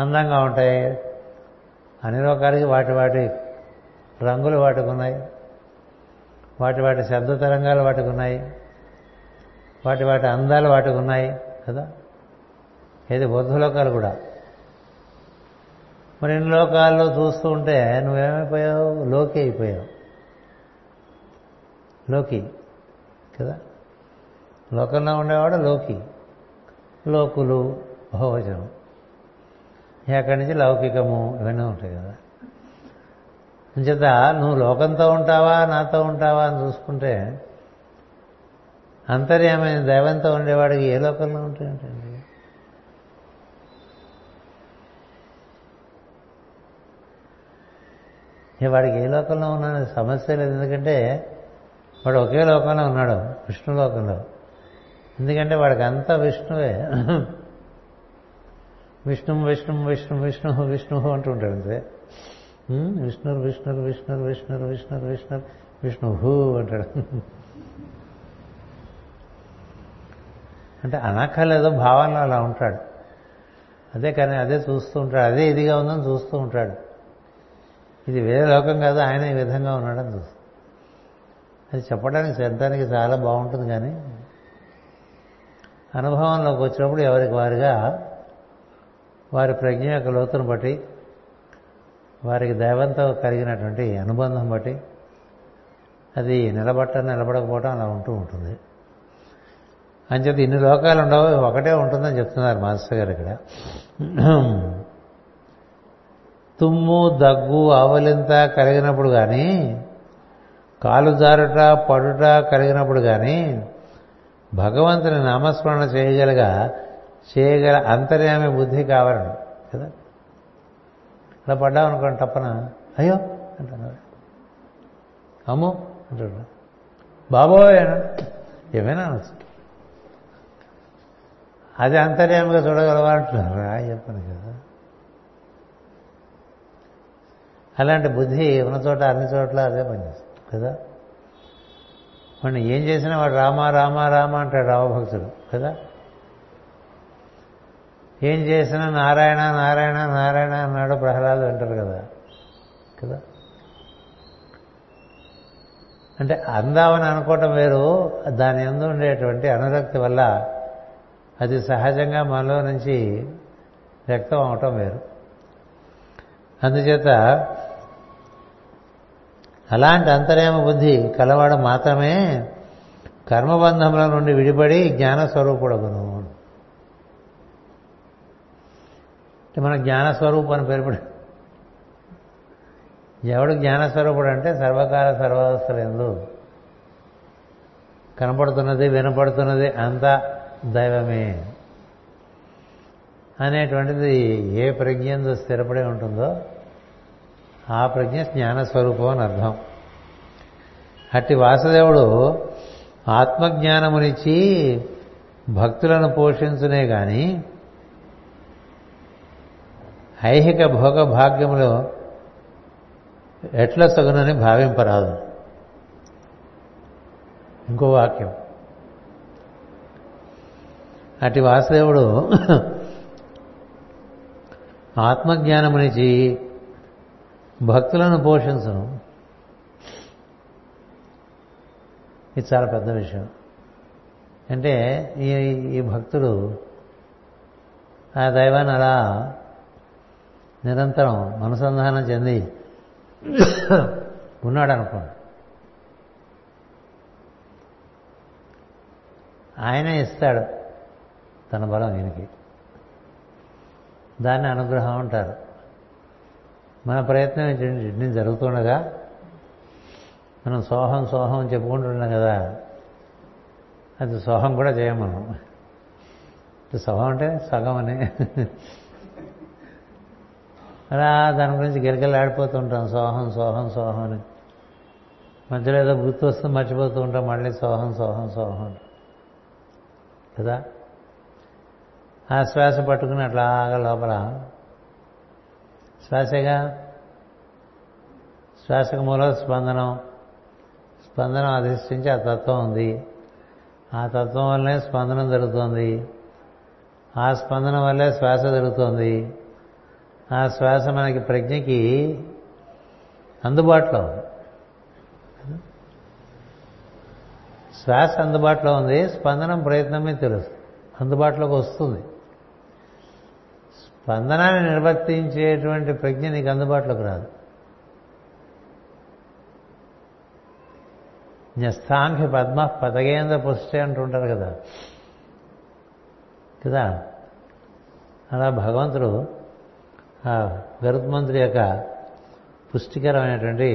అందంగా ఉంటాయి. అన్ని లోకాలకి వాటి రంగులు వాటికున్నాయి, వాటి శబ్ద తరంగాలు వాటికున్నాయి, వాటి అందాలు వాటికున్నాయి కదా. ఏది బౌద్ధ లోకాలు కూడా. మరి ఇన్ని లోకాల్లో చూస్తూ ఉంటే నువ్వేమైపోయావు? లోకి అయిపోయావు. లోకి కదా, లోకంలో ఉండేవాడు లోకి, లోకులు బహువచనం. అక్కడి నుంచి లౌకికము ఇవన్నీ ఉంటాయి కదా. అంచేత నువ్వు లోకంతో ఉంటావా నాతో ఉంటావా అని చూసుకుంటే అంతర్యామైన దైవంతో ఉండేవాడికి ఏ లోకంలో ఉంటాయంటండి? వాడికి ఏ లోకంలో ఉన్నా సమస్య లేదు, ఎందుకంటే వాడు ఒకే లోకంలో ఉన్నాడు, విష్ణు లోకంలో. ఎందుకంటే వాడికి అంతా విష్ణువే. విష్ణు విష్ణు విష్ణు విష్ణు విష్ణు అంటూ ఉంటాడు. అంతే విష్ణు విష్ణు విష్ణు విష్ణు విష్ణు విష్ణు విష్ణు హూ అంటాడు. అంటే అనక్కర్లేదు, భావనలో అలా ఉంటాడు. అదే కానీ అదే చూస్తూ ఉంటాడు, అదే ఇదిగా ఉందని చూస్తూ ఉంటాడు. ఇది వేరే లోకం కాదు, ఆయన ఈ విధంగా ఉన్నాడని చూస్తాడు. అది చెప్పడానికి శబ్దానికి చాలా బాగుంటుంది, కానీ అనుభవంలోకి వచ్చినప్పుడు ఎవరికి వారుగా వారి ప్రజ్ఞ యొక్క లోతును బట్టి, వారికి దైవంతో కలిగినటువంటి అనుబంధం బట్టి అది నిలబడకపోవడం అలా ఉంటూ ఉంటుంది. అంచేత ఇన్ని లోకాలు ఉండవు, ఒకటే ఉంటుందని చెప్తున్నారు మాస్టర్ గారు ఇక్కడ. తుమ్ము దగ్గు ఆవలింత కలిగినప్పుడు కానీ, కాలు జారుట పడుట కలిగినప్పుడు కానీ భగవంతుని నామస్మరణ చేయగల అంతర్యామి బుద్ధి కావరణ కదా. అలా పడ్డావు అనుకోండి, తప్పన అయ్యో అంటున్నాడు, అమ్మో అంటున్నాడు, బాబోయ్ ఏమైనా అనొచ్చు. అది అంతర్యామిగా చూడగలవా అంటున్నారు. చెప్పను కదా, అలాంటి బుద్ధి ఉన్న చోట అన్ని చోట్ల అదే పనిచేస్తుంది కదా. వాడిని ఏం చేసినా వాడు రామ రామ రామ అంటాడు రామభక్తుడు కదా. ఏం చేసినా నారాయణ నారాయణ నారాయణ అన్నాడు ప్రహ్లాదు అంటారు కదా కదా. అంటే అందామని అనుకోవటం వేరు, దాని ఎందు ఉండేటువంటి అనురక్తి వల్ల అది సహజంగా మనలో నుంచి వ్యక్తం అవటం వేరు. అందుచేత అలాంటి అంతర్యామ బుద్ధి కలవాడు మాత్రమే కర్మబంధముల నుండి విడిపడి జ్ఞానస్వరూపుడగును. అంటే మనం జ్ఞానస్వరూపం అని పేరు. ఎవడు జ్ఞానస్వరూపుడు అంటే సర్వకాల సర్వావస్థలందు కనపడుతున్నది వినపడుతున్నది అంతా దైవమే అనేటువంటిది ఏ ప్రజ్ఞందు స్థిరపడే ఉంటుందో ఆ ప్రజ్ఞ జ్ఞానస్వరూపం అని అర్థం. అట్టి వాసుదేవుడు ఆత్మజ్ఞానమునిచ్చి భక్తులను పోషించునే కానీ ఐహిక భోగ భాగ్యములు ఎట్ల సగునని భావింపరాదు. ఇంకో వాక్యం, అటు వాసుదేవుడు ఆత్మజ్ఞానమునిచి భక్తులను పోషించును. ఇది చాలా పెద్ద విషయం. అంటే ఈ భక్తుడు ఆ దైవాన్ని అలా నిరంతరం అనుసంధానం చెంది ఉన్నాడు అనుకోండి. ఆయనే ఇస్తాడు తన బలం ఈయనకి, దాన్ని అనుగ్రహం అంటారు. మన ప్రయత్నం ఇన్ని జరుగుతుండగా మనం సోహం సోహం చెప్పుకుంటున్నాం కదా, అది సోహం కూడా చేయం మనం. సోహం అంటే సగం అని అలా దాని గురించి గిరగిరలు ఆడిపోతుంటాం. సోహం సోహం సోహం అని మధ్యలో ఏదో గుర్తు వస్తుంది, మర్చిపోతూ ఉంటాం. మళ్ళీ సోహం సోహం సోహం కదా, ఆ శ్వాస పట్టుకుని అట్లాగా లోపల శ్వాసగా శ్వాసకు మూలం స్పందనం, స్పందనం అధిష్ఠించి ఆ తత్వం ఉంది. ఆ తత్వం వల్లే స్పందనం జరుగుతుంది, ఆ స్పందన వల్లే శ్వాస జరుగుతుంది. ఆ శ్వాస మనకి ప్రజ్ఞకి అందుబాటులో ఉంది. శ్వాస అందుబాటులో ఉంది, స్పందనం ప్రయత్నమే తెలుస్తుంది, అందుబాటులోకి వస్తుంది. స్పందనాన్ని నిర్వర్తించేటువంటి ప్రజ్ఞ నీకు అందుబాటులోకి రాదు. న్యస్తాంఖి పద్మ పదగేంద్ర పుష్టి అంటుంటారు కదా కదా అలా భగవంతుడు ఆ గరుత్మంతుడి యొక్క పుష్టికరమైనటువంటి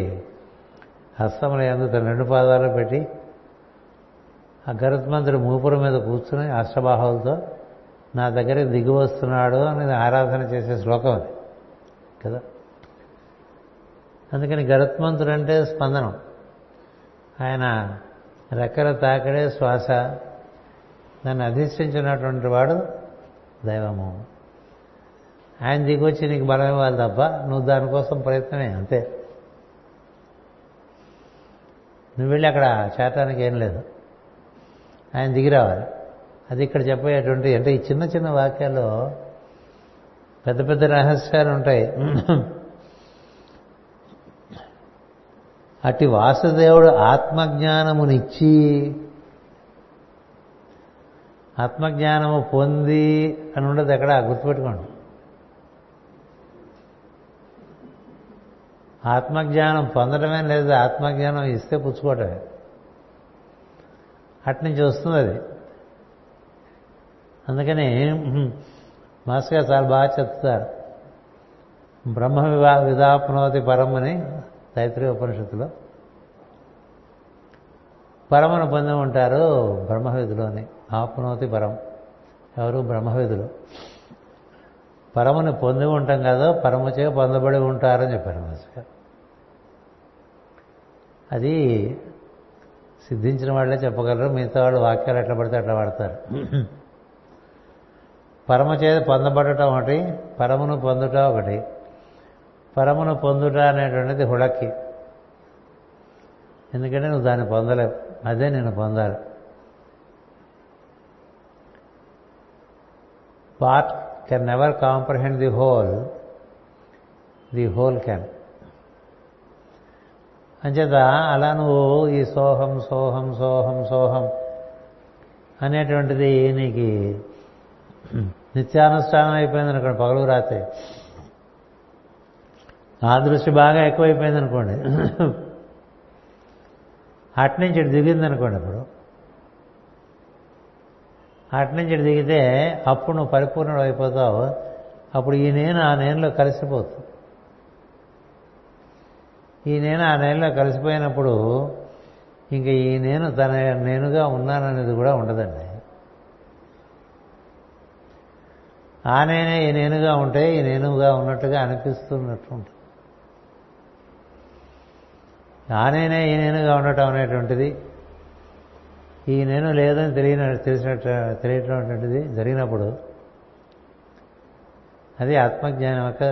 హస్తముల యందు తన రెండు పాదాలు పెట్టి ఆ గరుత్మంతుడి మూపురం మీద కూర్చుని అష్టబాహువులతో నా దగ్గరికి దిగి వస్తున్నాడు అనేది ఆరాధన చేసే శ్లోకం అది కదా. అందుకని గరుత్మంతుడు అంటే స్పందనం, ఆయన రెక్కల తాకిడే శ్వాస, నన్ను అధిష్ఠించినటువంటి వాడు దైవము. ఆయన దిగొచ్చి నీకు బలం ఇవ్వాలి తప్ప నువ్వు దానికోసం ప్రయత్నమే అంతే. నువ్వు వెళ్ళి అక్కడ చేరటానికి ఏం లేదు, ఆయన దిగి రావాలి. అది ఇక్కడ చెప్పేటువంటి, అంటే ఈ చిన్న చిన్న వాక్యాల్లో పెద్ద పెద్ద రహస్యాలు ఉంటాయి. అట్టి వాసుదేవుడు ఆత్మజ్ఞానమునిచ్చి ఆత్మజ్ఞానము పొంది అని ఉండదు అక్కడ, గుర్తుపెట్టుకోండి. ఆత్మజ్ఞానం పొందడమే లేదు, ఆత్మజ్ఞానం ఇస్తే పుచ్చుకోవటమే. అట్నుంచి వస్తుంది అది. అందుకని మాస్టర్ గారు చాలా బాగా చెప్తారు, బ్రహ్మ విదాప్నోతి పరం అని తైత్రీయ ఉపనిషత్తులో పరమను పొంది ఉంటారు బ్రహ్మవిధులోని. ఆప్నోతి పరం ఎవరు? బ్రహ్మవిధులు. పరముని పొంది ఉంటాం కదా, పరమచే పొందబడి ఉంటారని చెప్పారు మాస్టర్ గారు. అది సిద్ధించిన వాళ్ళే చెప్పగలరు, మిగతా వాళ్ళు వాక్యాలు ఎట్లా పడితే అట్లా వాడతారు. పరమచే పొందబడటం ఒకటి, పరమును పొందుట ఒకటి. పరమును పొందుట అనేటువంటిది హుళక్కి, ఎందుకంటే నువ్వు దాన్ని పొందలేవు, అదే నేను పొందాలి. Part can never comprehend the whole, the whole can. అంచేత అలా నువ్వు ఈ సోహం సోహం సోహం సోహం అనేటువంటిది నీకు నిత్యానుష్ఠానం అయిపోయింది అనుకోండి, పగలు రాత్రి ఆ దృష్టి బాగా ఎక్కువైపోయింది అనుకోండి, అట్నుంచి దిగింది అనుకోండి. ఇప్పుడు అట్నుంచి దిగితే అప్పుడు నువ్వు పరిపూర్ణుడు అయిపోతావు. అప్పుడు ఈ నేను ఆ నేనులో కలిసిపోతుంది. ఈ నేను ఆ నేనులో కలిసిపోయినప్పుడు ఇంకా ఈ నేను తన నేనుగా ఉన్నాననేది కూడా ఉండదండి. ఆ నేనే ఈ నేనుగా ఉంటే ఈ నేనుగా ఉన్నట్టుగా అనిపిస్తున్నట్టు ఉంటుంది. ఆ నేనే ఈ నేనుగా ఉండటం అనేటువంటిది ఈ నేను లేదని తెలియటువంటిది జరిగినప్పుడు అది ఆత్మజ్ఞానం యొక్క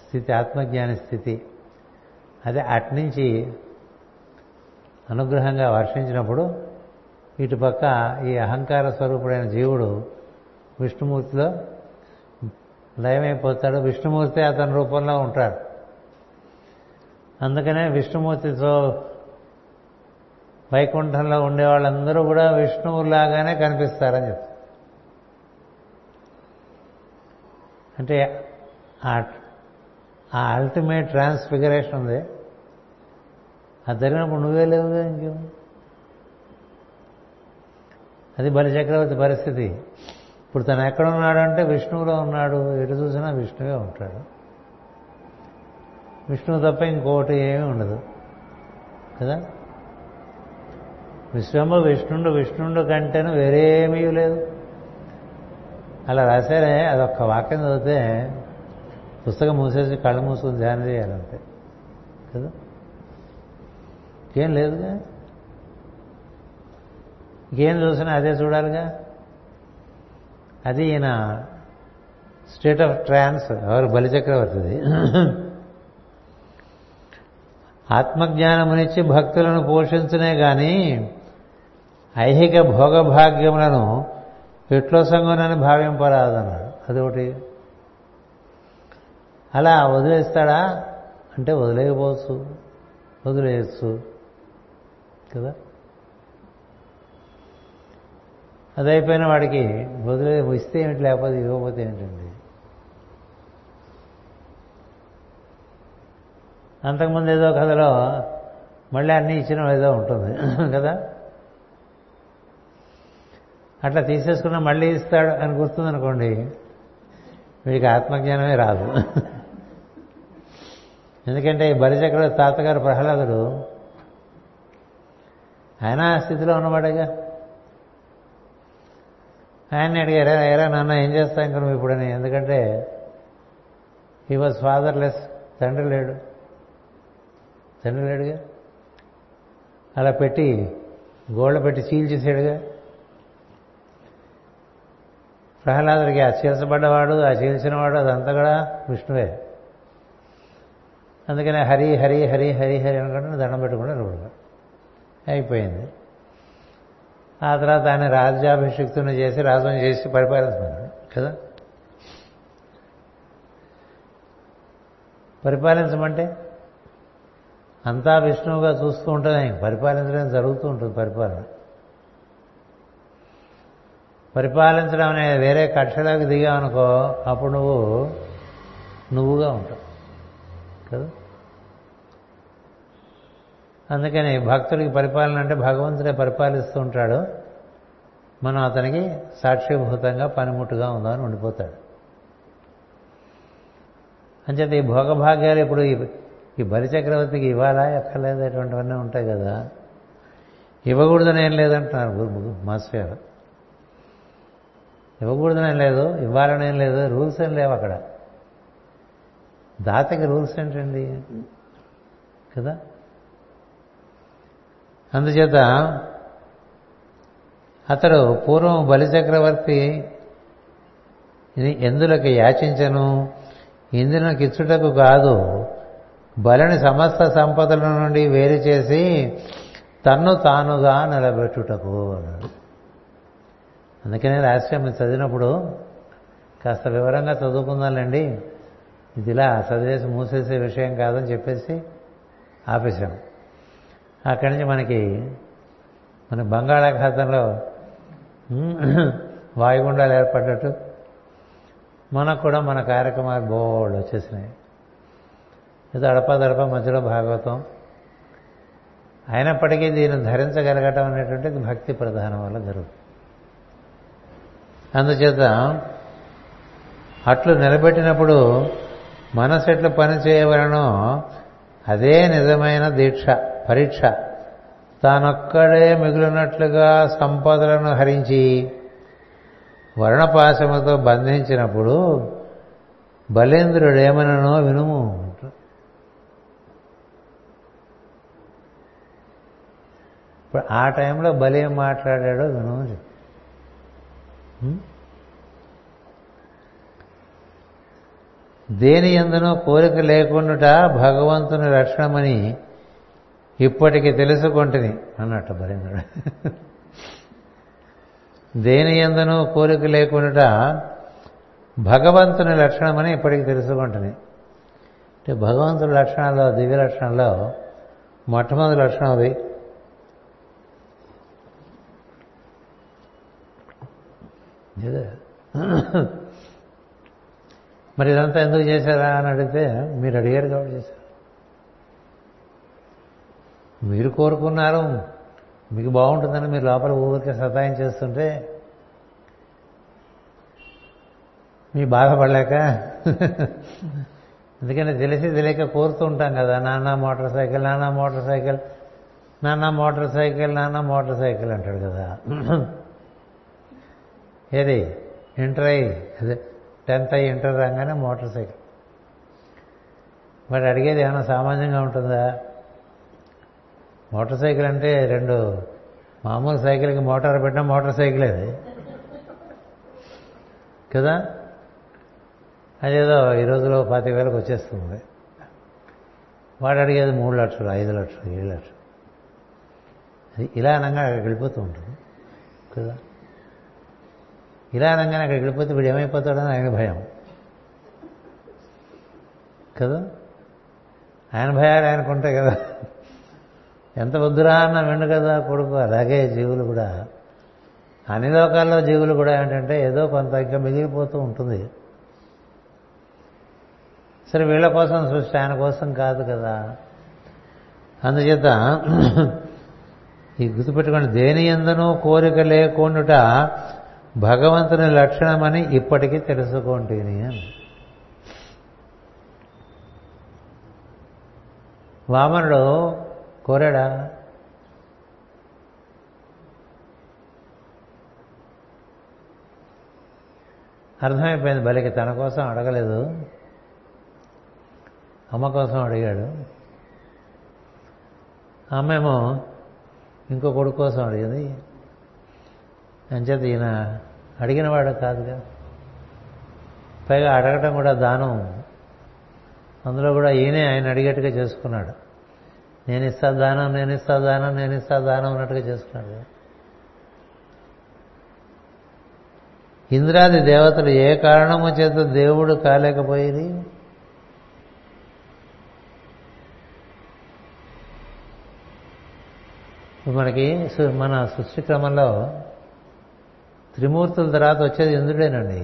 స్థితి, ఆత్మజ్ఞాన స్థితి. అది అట్నుంచి అనుగ్రహంగా వర్షించినప్పుడు ఇటుపక్క ఈ అహంకార స్వరూపుడైన జీవుడు విష్ణుమూర్తిలో లయమైపోతాడు. విష్ణుమూర్తి అతని రూపంలో ఉంటాడు. అందుకనే విష్ణుమూర్తితో వైకుంఠంలో ఉండే వాళ్ళందరూ కూడా విష్ణువులాగానే కనిపిస్తారని చెప్తారు. అంటే ఆ అల్టిమేట్ ట్రాన్స్ఫిగరేషన్ ఉంది, అది జరిగినప్పుడు నువ్వే లేవుగా ఇంకేమో. అది బలిచక్రవర్తి పరిస్థితి. ఇప్పుడు తను ఎక్కడ ఉన్నాడు అంటే విష్ణువులో ఉన్నాడు. ఎటు చూసినా విష్ణువే ఉంటాడు. విష్ణువు తప్ప ఇంకోటి ఏమీ ఉండదు కదా. విశ్వంలో విష్ణుండు, విష్ణుండు కంటేనూ వేరేమీ లేదు. అలా రాశారే, అదొక్క వాక్యం చదివితే పుస్తకం మూసేసి కళ్ళు మూసుకుని ధ్యానం చేయాలంతే కదా. ఏం లేదుగా, ఏం చూసినా అదే చూడాలిగా. అది ఈయన స్టేట్ ఆఫ్ ట్రాన్స్. ఎవరు? బలిచక్రవర్తిది. ఆత్మజ్ఞానమునిచ్చి భక్తులను పోషించునే గాని ఐహిక భోగభాగ్యములను ఎట్లో సంగునని భావింపరాదన్నాడు. అది ఒకటి. అలా వదిలేస్తాడా అంటే వదిలేయకపోవచ్చు, వదిలేయచ్చు కదా. అదైపోయిన వాడికి వదిలే ఇస్తే ఏమిటి, లేకపోతే ఇవ్వకపోతే ఏంటండి? అంతకుముందు ఏదో కథలో మళ్ళీ అన్నీ ఇచ్చిన ఏదో ఉంటుంది కదా. అట్లా తీసేసుకున్నా మళ్ళీ ఇస్తాడు అని గుర్తుందనుకోండి, వీడికి ఆత్మజ్ఞానమే రాదు. ఎందుకంటే ఈ బలిచక్రవర్తి తాతగారు ప్రహ్లాదుడు ఆయన ఆ స్థితిలో ఉన్నవాడేగా. ఆయన్ని అడిగారు, ఎరా నాన్న ఏం చేస్తా ఇంక నువ్వు ఇప్పుడని. ఎందుకంటే హీ వాజ్ ఫాదర్లెస్. తండ్రి లేడుగా. అలా పెట్టి గోళ్ళ పెట్టి చీల్చేసాడుగా. ప్రహ్లాదుడికి ఆ చీల్చబడ్డవాడు, ఆ చీల్చినవాడు అదంతా కూడా విష్ణువే. అందుకనే హరి హరి హరి హరి హరి అనుకుంటే దండం పెట్టుకుంటే రూఢుగా అయిపోయింది. ఆ తర్వాత ఆయన రాజ్యాభిషిక్తుని చేసి రాజుని చేసి పరిపాలించమన్నాడు కదా. పరిపాలించమంటే అంతా విష్ణువుగా చూస్తూ ఉంటుంది. ఆయన పరిపాలించడం జరుగుతూ ఉంటుంది. పరిపాలించడం అనే వేరే కక్షలోకి దిగావనుకో అప్పుడు నువ్వుగా ఉంటావు కదా. అందుకని భక్తుడికి పరిపాలన అంటే భగవంతుడే పరిపాలిస్తూ ఉంటాడు, మనం అతనికి సాక్షిభూతంగా పనిముట్టుగా ఉందామని ఉండిపోతాడు. అంచేత ఈ భోగభాగ్యాలు ఇప్పుడు ఈ బలిచక్రవర్తికి ఇవ్వాలా ఎక్కర్లేదు అటువంటివన్నీ ఉంటాయి కదా. ఇవ్వకూడదని ఏం లేదంటున్నారు మాస్టర్ గారు. ఇవ్వకూడదనేం లేదు, ఇవ్వాలనేం లేదు, రూల్స్ ఏం లేవు అక్కడ. దాతకి రూల్స్ ఏంటండి కదా. అందుచేత అతడు పూర్వం బలిచక్రవర్తి ఎందులకు యాచించను, ఇందులోకి ఇచ్చుటకు కాదు, బలిని సమస్త సంపదల నుండి వేరు చేసి తన్ను తానుగా నిలబెట్టుటకు అన్నాడు. అందుకనే రాష్ట్రం చదివినప్పుడు కాస్త వివరంగా చదువుకుందానండి, ఇది ఇలా చదివేసి మూసేసే విషయం కాదని చెప్పేసి ఆపేశాం. అక్కడి నుంచి మన బంగాళాఖాతంలో వాయుగుండాలు ఏర్పడ్డట్టు మనకు కూడా మన కార్యక్రమాలు బోళ్ళు వచ్చేసినాయి. ఇది అడపాదడప మధ్యలో భాగవతం. అయినప్పటికీ దీన్ని ధరించగలగటం అనేటువంటిది భక్తి ప్రధానం వల్ల జరుగుతుంది. అందుచేత అట్లు నిలబెట్టినప్పుడు మనసు ఎట్లు పని చేయవలనో అదే నిజమైన దీక్ష, పరీక్ష. తానొక్కడే మిగులున్నట్లుగా సంపదలను హరించి వర్ణపాశముతో బంధించినప్పుడు బలేంద్రుడేమననో వినుము. ఇప్పుడు ఆ టైంలో బలేం మాట్లాడాడో వినుము. దేని యందునో కోరిక లేకుండా భగవంతుని రక్షణమని ఇప్పటికి తెలుసుకుంటుంది అన్నట్టు బలేంద్రుడు. దేని యందునో కోరిక లేకుండా భగవంతుని లక్షణమని ఇప్పటికి తెలుసుకుంటుంది. అంటే భగవంతుడి లక్షణాల్లో, దివ్య లక్షణాల్లో మొట్టమొదటి లక్షణం అది. మరి ఇదంతా ఎందుకు చేశారా అని అడిగితే మీరు అడిగారు కాబట్టి చేశారు, మీరు కోరుకున్నారు, మీకు బాగుంటుందని మీరు లోపల ఊరికే సతాయం చేస్తుంటే మీ బాధపడలేక, ఎందుకంటే తెలిసి తెలియక కోరుతూ ఉంటాం కదా, నాన్న మోటార్ సైకిల్ అంటాడు కదా. ఏది ఇంటర్ అయ్యి, అదే 10th ఇంటర్ రాగానే మోటార్ సైకిల్. మరి అడిగేది ఏమైనా సామాన్యంగా ఉంటుందా? మోటార్ సైకిల్ అంటే రెండు మామూలు సైకిల్కి మోటార్ పెట్టినా మోటార్ సైకిల్ అది కదా. అదేదో ఈ రోజులో 25,000 వచ్చేస్తుంది. వాడు అడిగేది 3 లక్షలు, 5 లక్షలు, 7 లక్షలు. అది ఇలా అనగా అక్కడికి వెళ్ళిపోతూ ఉంటుంది కదా. ఇలా అనగానే అక్కడికి వెళ్ళిపోతే వీడు ఏమైపోతాడని ఆయన భయం కదా. ఆయన భయాలు ఆయనకుంటాయి కదా. ఎంత వద్దురా అన్న వెండు కదా కొడుకు. అలాగే జీవులు కూడా, అన్ని లోకాల్లో జీవులు కూడా ఏంటంటే ఏదో కొంత ఇంకా మిగిలిపోతూ ఉంటుంది. సరే వీళ్ళ కోసం సృష్టి, ఆయన కోసం కాదు కదా. అందుచేత ఈ గుర్తుపెట్టుకోండి, దేని యందునూ కోరిక లేకుండుట భగవంతుని లక్షణమని ఇప్పటికీ తెలుసుకుంటేనే అని. వామనుడు కోరాడా? అర్థమైపోయింది బలికి తన కోసం అడగలేదు, అమ్మ కోసం అడిగాడు. అమ్మేమో ఇంకో కొడుకు కోసం అడిగింది. అంచేత ఈయన అడిగినవాడు కాదుగా. పైగా అడగటం కూడా దానం, అందులో కూడా ఈయనే ఆయన అడిగేట్టుగా చేసుకున్నాడు. నేను ఇస్తా దానం అన్నట్టుగా చేసుకున్నాడు కదా. ఇంద్రాది దేవతలు ఏ కారణము చేత దేవుడు కాలేకపోయేది? మనకి మన సృష్టి క్రమంలో త్రిమూర్తుల తర్వాత వచ్చేది ఇంద్రుడేనండి.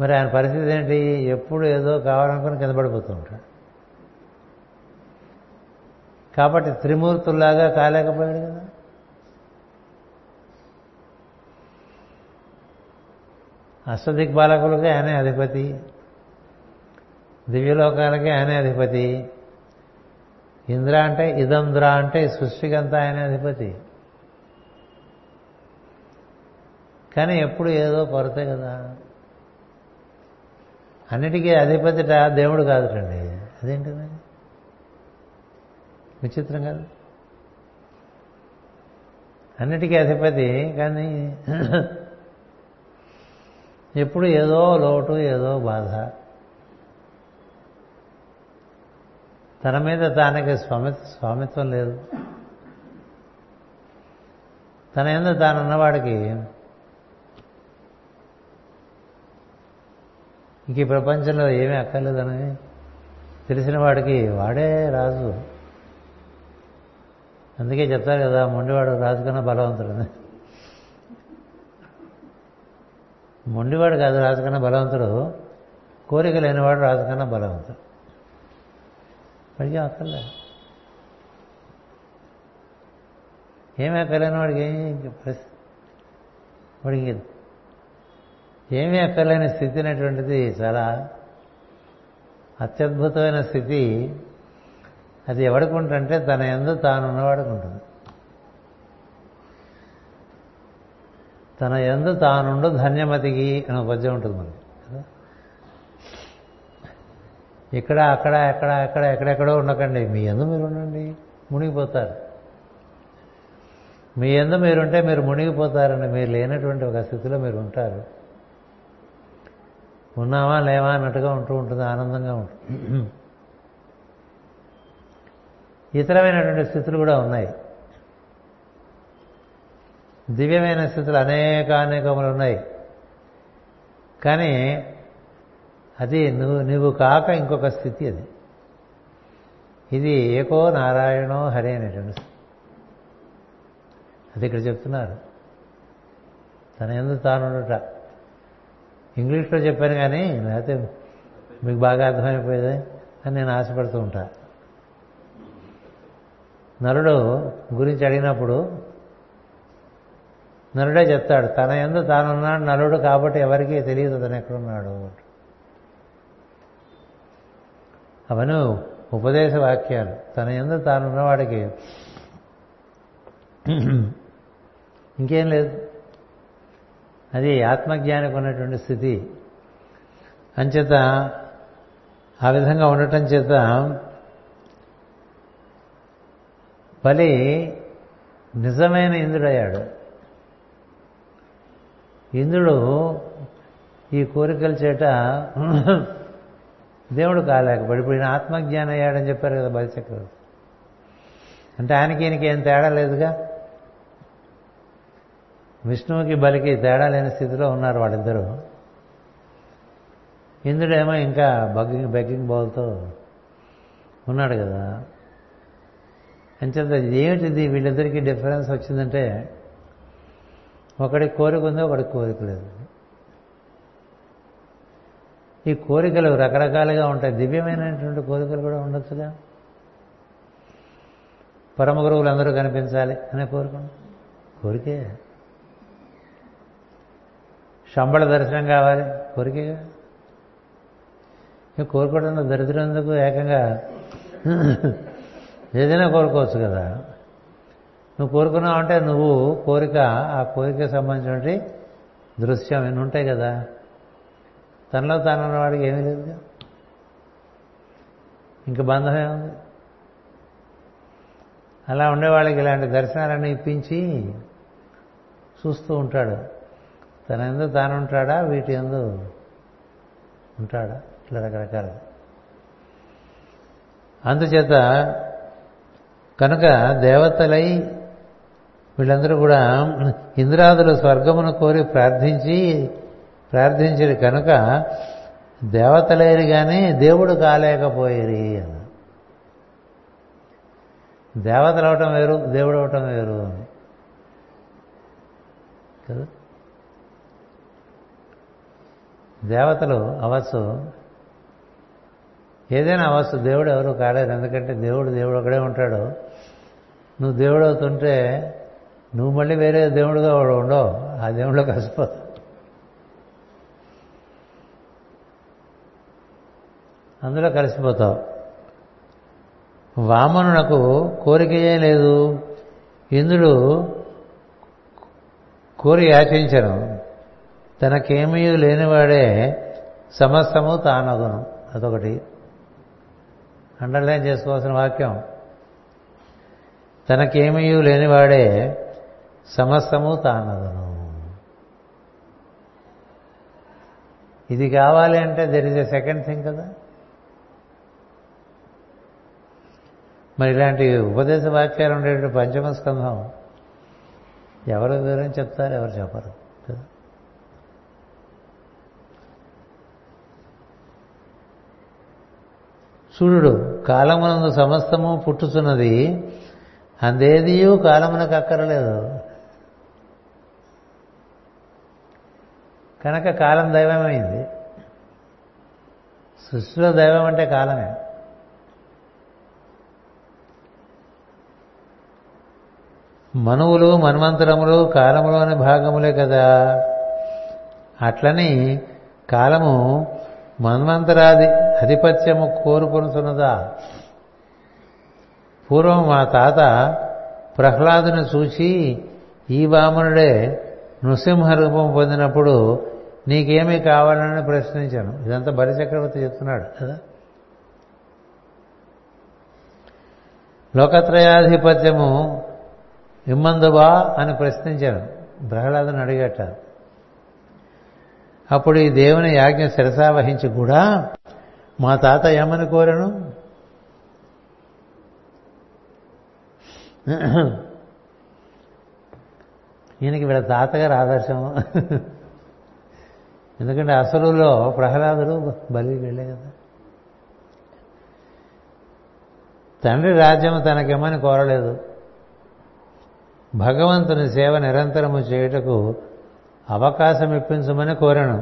మరి ఆయన పరిస్థితి ఏంటి? ఎప్పుడు ఏదో కావాలనుకుని కింద పడిపోతూ ఉంటాడు. కాబట్టి త్రిమూర్తుల్లాగా కాలేకపోయాడు కదా. అష్టదిక్పాలకులకి ఆయనే అధిపతి, దివ్యలోకాలకి ఆయనే అధిపతి, ఇంద్ర అంటే ఇదంద్ర అంటే ఈ సృష్టికంతా ఆయనే అధిపతి. కానీ ఎప్పుడు ఏదో కొరతే కదా. అన్నిటికీ అధిపతిట దేవుడు కాదుటండి. అదేంటిది విచిత్రం కాదు? అన్నిటికీ అధిపతి, కానీ ఎప్పుడు ఏదో లోటు, ఏదో బాధ. తన మీద తానికి స్వామిత్వం లేదు. తన యందు తానున్నవాడికి ఇంక ఈ ప్రపంచంలో ఏమీ అక్కర్లేదని తెలిసిన వాడికి వాడే రాజు. అందుకే చెప్తారు కదా, మొండివాడు రాజు కన్నా బలవంతుడు. మొండివాడు కాదు రాజు కన్నా బలవంతుడు, కోరిక లేనివాడు రాజు కన్నా బలవంతుడు. అడిగే అక్కర్లే, ఏమి అక్కర్లేని వాడికి వాడికి ఏమీ అక్కర్లేని స్థితి అనేటువంటిది చాలా అత్యద్భుతమైన స్థితి. అది ఎవడుకుంటుంటే తన యందు తానున్నవాడుకుంటుంది. తన యందు తానుండు ధన్యమతికి అనే పద్యం ఉంటుంది మనకి. ఇక్కడ అక్కడ ఎక్కడ ఎక్కడ ఎక్కడెక్కడో ఉండకండి, మీ యందు మీరు ఉండండి, మునిగిపోతారు. మీ యందు మీరుంటే మీరు మునిగిపోతారండి. మీరు లేనటువంటి ఒక స్థితిలో మీరు ఉంటారు. ఉన్నావా లేవా అన్నట్టుగా ఉంటూ ఉంటుంది, ఆనందంగా ఉంటుంది. ఇతరమైనటువంటి స్థితులు కూడా ఉన్నాయి, దివ్యమైన స్థితులు అనేకములు ఉన్నాయి. కానీ అది నువ్వు కాక ఇంకొక స్థితి. అది ఇది ఏకో నారాయణో హరి అనేటువంటి స్థితి. అది ఇక్కడ చెప్తున్నారు, తన యందు తానుండుట. ఇంగ్లీష్లో చెప్పాను కానీ లేకపోతే మీకు బాగా అర్థమైపోయేది అని నేను ఆశపడుతూ ఉంటా. నరుడు గురించి అడిగినప్పుడు నరుడే చెప్తాడు, తన యందు తానున్నాడు నరుడు కాబట్టి ఎవరికీ తెలియదు తను ఎక్కడున్నాడు. అవను ఉపదేశ వాక్యాలు. తన యందు తానున్నవాడికి ఇంకేం లేదు. అది ఆత్మజ్ఞానికి ఉన్నటువంటి స్థితి. అంచేత ఆ విధంగా ఉండటం చేత బలి నిజమైన ఇంద్రుడయ్యాడు. ఇంద్రుడు ఈ కోరికల చేట దేవుడు కాలేకపడి ఇప్పుడు ఈయన ఆత్మజ్ఞానం అయ్యాడని చెప్పారు కదా బలి చక్రవర్తి. అంటే ఆయనకి ఈయనకి ఏం తేడా లేదుగా. విష్ణువుకి బలికి తేడా లేని స్థితిలో ఉన్నారు వాళ్ళిద్దరూ. ఇంద్రుడేమో ఇంకా బెగ్గింగ్ బౌల్తో ఉన్నాడు కదా. అంచేత ఏమిటిది వీళ్ళిద్దరికీ డిఫరెన్స్ వచ్చిందంటే ఒకడికి కోరిక ఉంది, ఒకడికి కోరిక లేదు. ఈ కోరికలు రకరకాలుగా ఉంటాయి. దివ్యమైనటువంటి కోరికలు కూడా ఉండొచ్చుగా. పరమ గురువులందరూ కనిపించాలి అనే కోరికే. శంబళ దర్శనం కావాలి కోరికగా. కోరుకోవడంలో దరిద్రేందుకు, ఏకంగా ఏదైనా కోరుకోవచ్చు కదా. నువ్వు కోరుకున్నావు అంటే నువ్వు కోరిక, ఆ కోరికకు సంబంధించినటువంటి దృశ్యం ఇన్ని ఉంటాయి కదా. తనలో తానున్నవాడికి ఏమీ లేదు, ఇంకా బంధం ఏముంది. అలా ఉండేవాళ్ళకి ఇలాంటి దర్శనాలన్నీ ఇప్పించి చూస్తూ ఉంటాడు. తన యందు తాను ఉంటాడా, వీటి యందు ఉంటాడా, ఇట్లా రకరకాల. అందుచేత కనుక దేవతలై వీళ్ళందరూ కూడా ఇంద్రాదులు స్వర్గమును కోరి ప్రార్థించిరి కనుక దేవతలేరు కానీ దేవుడు కాలేకపోయేరి అన్న. దేవతలు అవటం వేరు, దేవుడు అవటం వేరు అని కదా. దేవతలు అవచ్చు, ఏదైనా అవచ్చు, దేవుడు ఎవరు కాలేరు. ఎందుకంటే దేవుడు ఒకడే ఉంటాడు. నువ్వు దేవుడు అవుతుంటే నువ్వు మళ్ళీ వేరే దేవుడుగా వాడు ఉండవు, ఆ దేవుడిలో కలిసిపోతావు. అందులో కలిసిపోతావు. వామనునకు కోరికయే లేదు, ఇంద్రుడు కోరి యాచించను. తనకేమీ లేనివాడే సమస్తము తానగును. అదొకటి అండర్లైన్ చేసుకోవాల్సిన వాక్యం. తనకేమీ లేనివాడే సమస్తము తానగును. ఇది కావాలి అంటే there is a second thing కదా. మరి ఇలాంటి ఉపదేశ వాక్యాలు ఉండేటువంటి పంచమ స్కంధం ఎవరు వివరని చెప్తారు, ఎవరు చెప్పరు. సూర్యుడు కాలమునందు సమస్తము పుట్టుచున్నది, అందేదియూ కాలమునకు అక్కరలేదు. కనుక కాలం దైవమైంది. సృష్టిలో దైవం అంటే కాలమే. మనువులు మన్వంతరములు కాలములోని భాగములే కదా. అట్లని కాలము మన్వంతరాది ఆధిపత్యము కోరుకొనుతున్నదా? పూర్వం మా తాత ప్రహ్లాదుని చూసి ఈ వామనుడే నృసింహ రూపం పొందినప్పుడు నీకేమీ కావాలని ప్రశ్నించాను. ఇదంతా బలిచక్రవర్తి చెప్తున్నాడు కదా. లోకత్రయాధిపత్యము ఇమ్మందువా అని ప్రశ్నించాను, ప్రహ్లాదుని అడిగట్టారు. అప్పుడు ఈ దేవుని యాజ్ఞ శిరసావహించి కూడా మా తాత ఏమని కోరను? ఈయనకి వీళ్ళ తాతగారు ఆదర్శము. ఎందుకంటే అసలులో ప్రహ్లాదుడు బలి వెళ్ళే కదా. తండ్రి రాజ్యం తనకేమని కోరలేదు. భగవంతుని సేవ నిరంతరము చేయుటకు అవకాశం ఇప్పించమని కోరాను.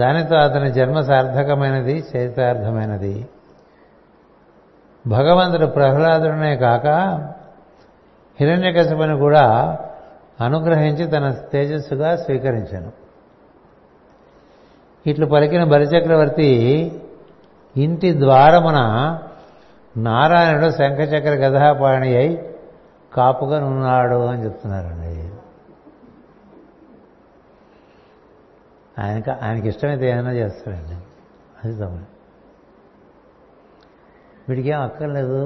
దానితో అతని జన్మ సార్థకమైనది, చైతార్థమైనది. భగవంతుడు ప్రహ్లాదుడనే కాక హిరణ్యకశిపుని కూడా అనుగ్రహించి తన తేజస్సుగా స్వీకరించాను. ఇట్లు పలికిన బలిచక్రవర్తి ఇంటి ద్వారమున నారాయణుడు శంఖచక్ర గదాపాణి అయి కాపుగా ఉన్నాడు అని చెప్తున్నారండి. ఆయనకి ఇష్టమైతే ఏమైనా చేస్తాడండి, అది తమను. వీడికేం అక్కర్లేదు.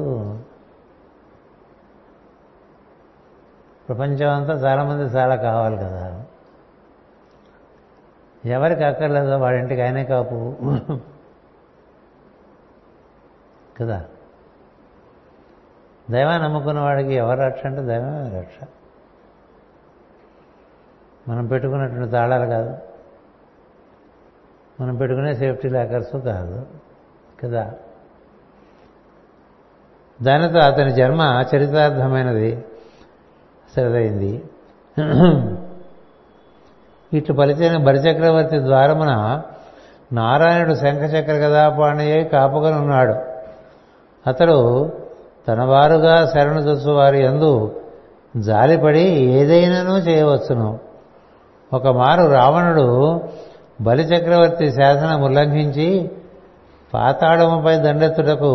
ప్రపంచం అంతా చాలామంది చాలా కావాలి కదా. ఎవరికి అక్కర్లేదో వాడింటికి ఆయనే కాపు కదా. దైవాన్ని నమ్ముకున్న వాడికి ఎవరు రక్ష అంటే దైవమే రక్ష. మనం పెట్టుకున్నటువంటి తాళాలు కాదు, మనం పెట్టుకునే సేఫ్టీ లాకర్సు కాదు కదా. దానితో అతని జన్మ చరితార్థమైనది, సరిదైంది. ఇట్లు పలికిన బలిచక్రవర్తి ద్వారమున నారాయణుడు శంఖచక్ర గదాపాణి అయి కాపుగా ఉన్నాడు. అతడు తన వారుగా శరణు చూసు వారి యందు జాలిపడి ఏదైనానూ చేయవచ్చును. ఒక మారు రావణుడు బలిచక్రవర్తి శాసనం ఉల్లంఘించి పాతాళముపై దండెత్తుటకు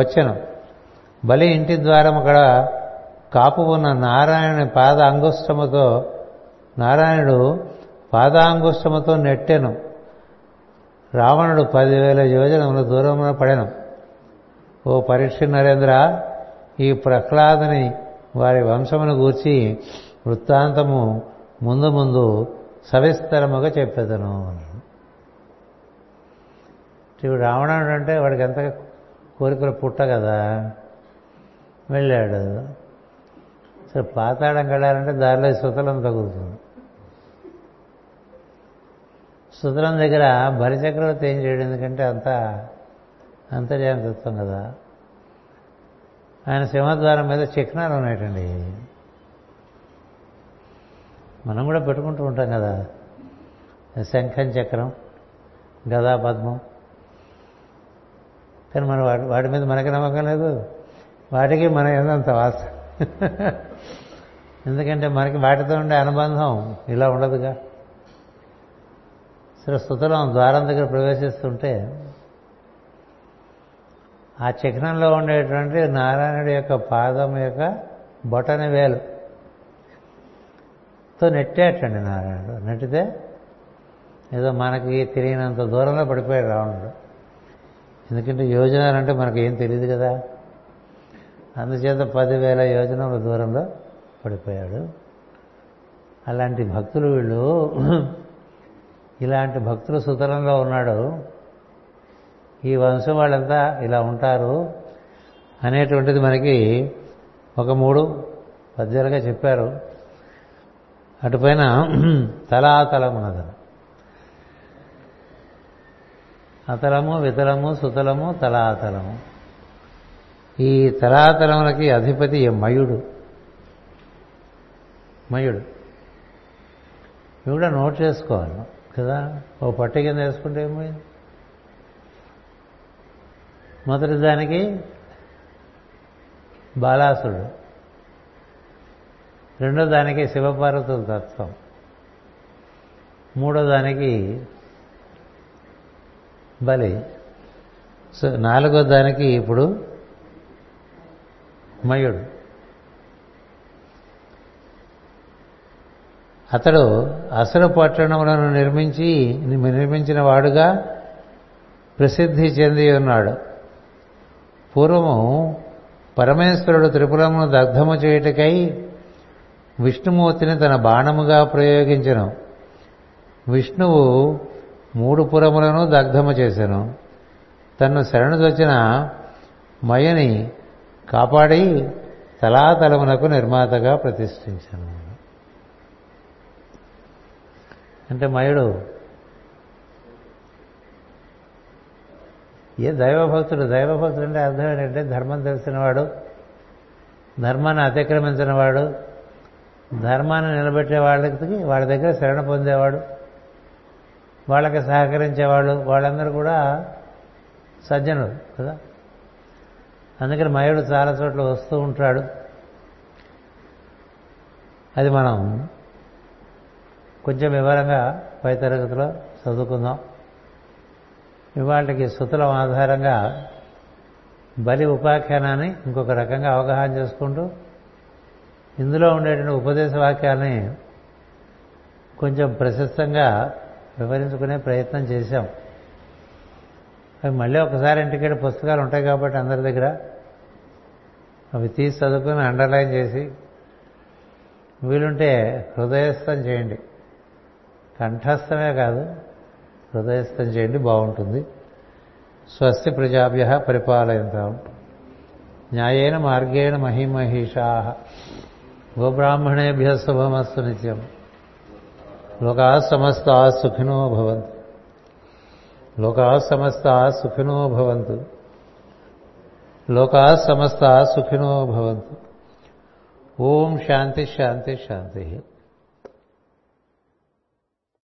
వచ్చెను. బలి ఇంటి ద్వారం అక్కడ కాపు ఉన్న నారాయణుని పాద అంగుష్టముతో నారాయణుడు పాదాంగుష్టముతో నెట్టెను. రావణుడు 10,000 యోజనముల దూరమున పడెను. ఓ పరీక్ష నరేంద్ర, ఈ ప్రహ్లాదుని వారి వంశమును గూర్చి వృత్తాంతము ముందు ముందు సవిస్తరముగా చెప్పేదను. రావణుడు అంటే వాడికి ఎంత కోరికలు పుట్ట కదా. వెళ్ళాడు. సరే, పాతాళం వెళ్ళాలంటే దారిలో సుతలం తగులుతుంది. సుతలం దగ్గర బలిచక్రవర్తి ఏం చేయడం? ఎందుకంటే అంతర్యాయం చూస్తాం కదా. ఆయన సింహద్వారం మీద చిహ్నాలు ఉన్నాయటండి. మనం కూడా పెట్టుకుంటూ ఉంటాం కదా, శంఖం, చక్రం, గదా, పద్మం. కానీ మన వాటి మీద మనకి నమ్మకం లేదు, వాటికి మనం ఏదంత వాస. ఎందుకంటే మనకి వాటితో ఉండే అనుబంధం ఇలా ఉండదుగా. సరే, సుతలం ద్వారం దగ్గర ప్రవేశిస్తుంటే ఆ చిహ్నంలో ఉండేటువంటి నారాయణుడి యొక్క పాదం యొక్క బొటన వేలుతో నెట్టేటండి. నారాయణుడు నెట్టితే ఏదో మనకి తెలియనంత దూరంలో పడిపోయాడు రావణుడు. ఎందుకంటే యోజనాలంటే మనకేం తెలియదు కదా. అందుచేత 10,000 యోజనముల దూరంలో పడిపోయాడు. అలాంటి భక్తులు వీళ్ళు. ఇలాంటి భక్తులు సుతలంలో ఉన్నాడు. ఈ వంశం వాళ్ళంతా ఇలా ఉంటారు అనేటువంటిది మనకి ఒక 3 పద్యాలుగా చెప్పారు. అటుపైన తలాతలం ఉన్నదను. అతలము, వితలము, సుతలము, తలాతలము. ఈ తలాతలములకి అధిపతి మయుడు. మయుడు ఇవి కూడా నోట్ చేసుకోవాలి కదా. ఓ పట్టు కింద వేసుకుంటే ఏమయ్యింది? మొదటి దానికి బాలాసురుడు, రెండో దానికి శివపార్వతుల తత్వం, మూడో దానికి బలి, సో నాలుగో దానికి ఇప్పుడు మయుడు. అతడు అసుర పట్టణములను నిర్మించిన వాడుగా ప్రసిద్ధి చెంది ఉన్నాడు. పూర్వము పరమేశ్వరుడు త్రిపురమును దగ్ధము చేయుటకై విష్ణుమూర్తిని తన బాణముగా ప్రయోగించెను. విష్ణువు 3 పురములను దగ్ధము చేసెను. తన్ను శరణుదొచ్చిన మయుని కాపాడి తలాతలమునకు నిర్మాతగా ప్రతిష్ఠించెను. అంటే మయుడు ఏ దైవభక్తుడు? దైవభక్తుడు అంటే అర్థం ఏంటంటే ధర్మం తెలిసినవాడు, ధర్మాన్ని అతిక్రమించిన వాడు, ధర్మాన్ని నిలబెట్టే వాళ్ళ దగ్గర శరణ పొందేవాడు, వాళ్ళకి సహకరించేవాళ్ళు, వాళ్ళందరూ కూడా సజ్జనుడు కదా. అందుకని మయుడు చాలా చోట్ల వస్తూ ఉంటాడు. అది మనం కొంచెం వివరంగా పై తరగతిలో చదువుకుందాం. ఇవాళకి శృతుల ఆధారంగా బలి ఉపాఖ్యానాన్ని ఇంకొక రకంగా అవగాహన చేసుకుంటూ ఇందులో ఉండేటువంటి ఉపదేశ వాక్యాన్ని కొంచెం ప్రశస్తంగా వివరించుకునే ప్రయత్నం చేశాం. అవి మళ్ళీ ఒకసారి ఇంటికి పుస్తకాలు ఉంటాయి కాబట్టి అందరి దగ్గర అవి తీసి చదువుకుని అండర్లైన్ చేసి వీలుంటే హృదయస్థం చేయండి. కంఠస్థమే కాదు, హృదయస్థం చేయండి, బాగుంటుంది. స్వస్తి ప్రజాభ్యః పరిపాలయంతాం న్యాయేన మార్గేణ మహిమహీషాః గోబ్రాహ్మణేభ్యః శుభమస్తు నిత్యం. లోకాః సమస్తాః సుఖినో భవంతు. లోకాః సమస్తాః సుఖినో భవంతు. లోకాః సమస్తాః సుఖినో భవంతు. ఓం శాంతి శాంతి శాంతి.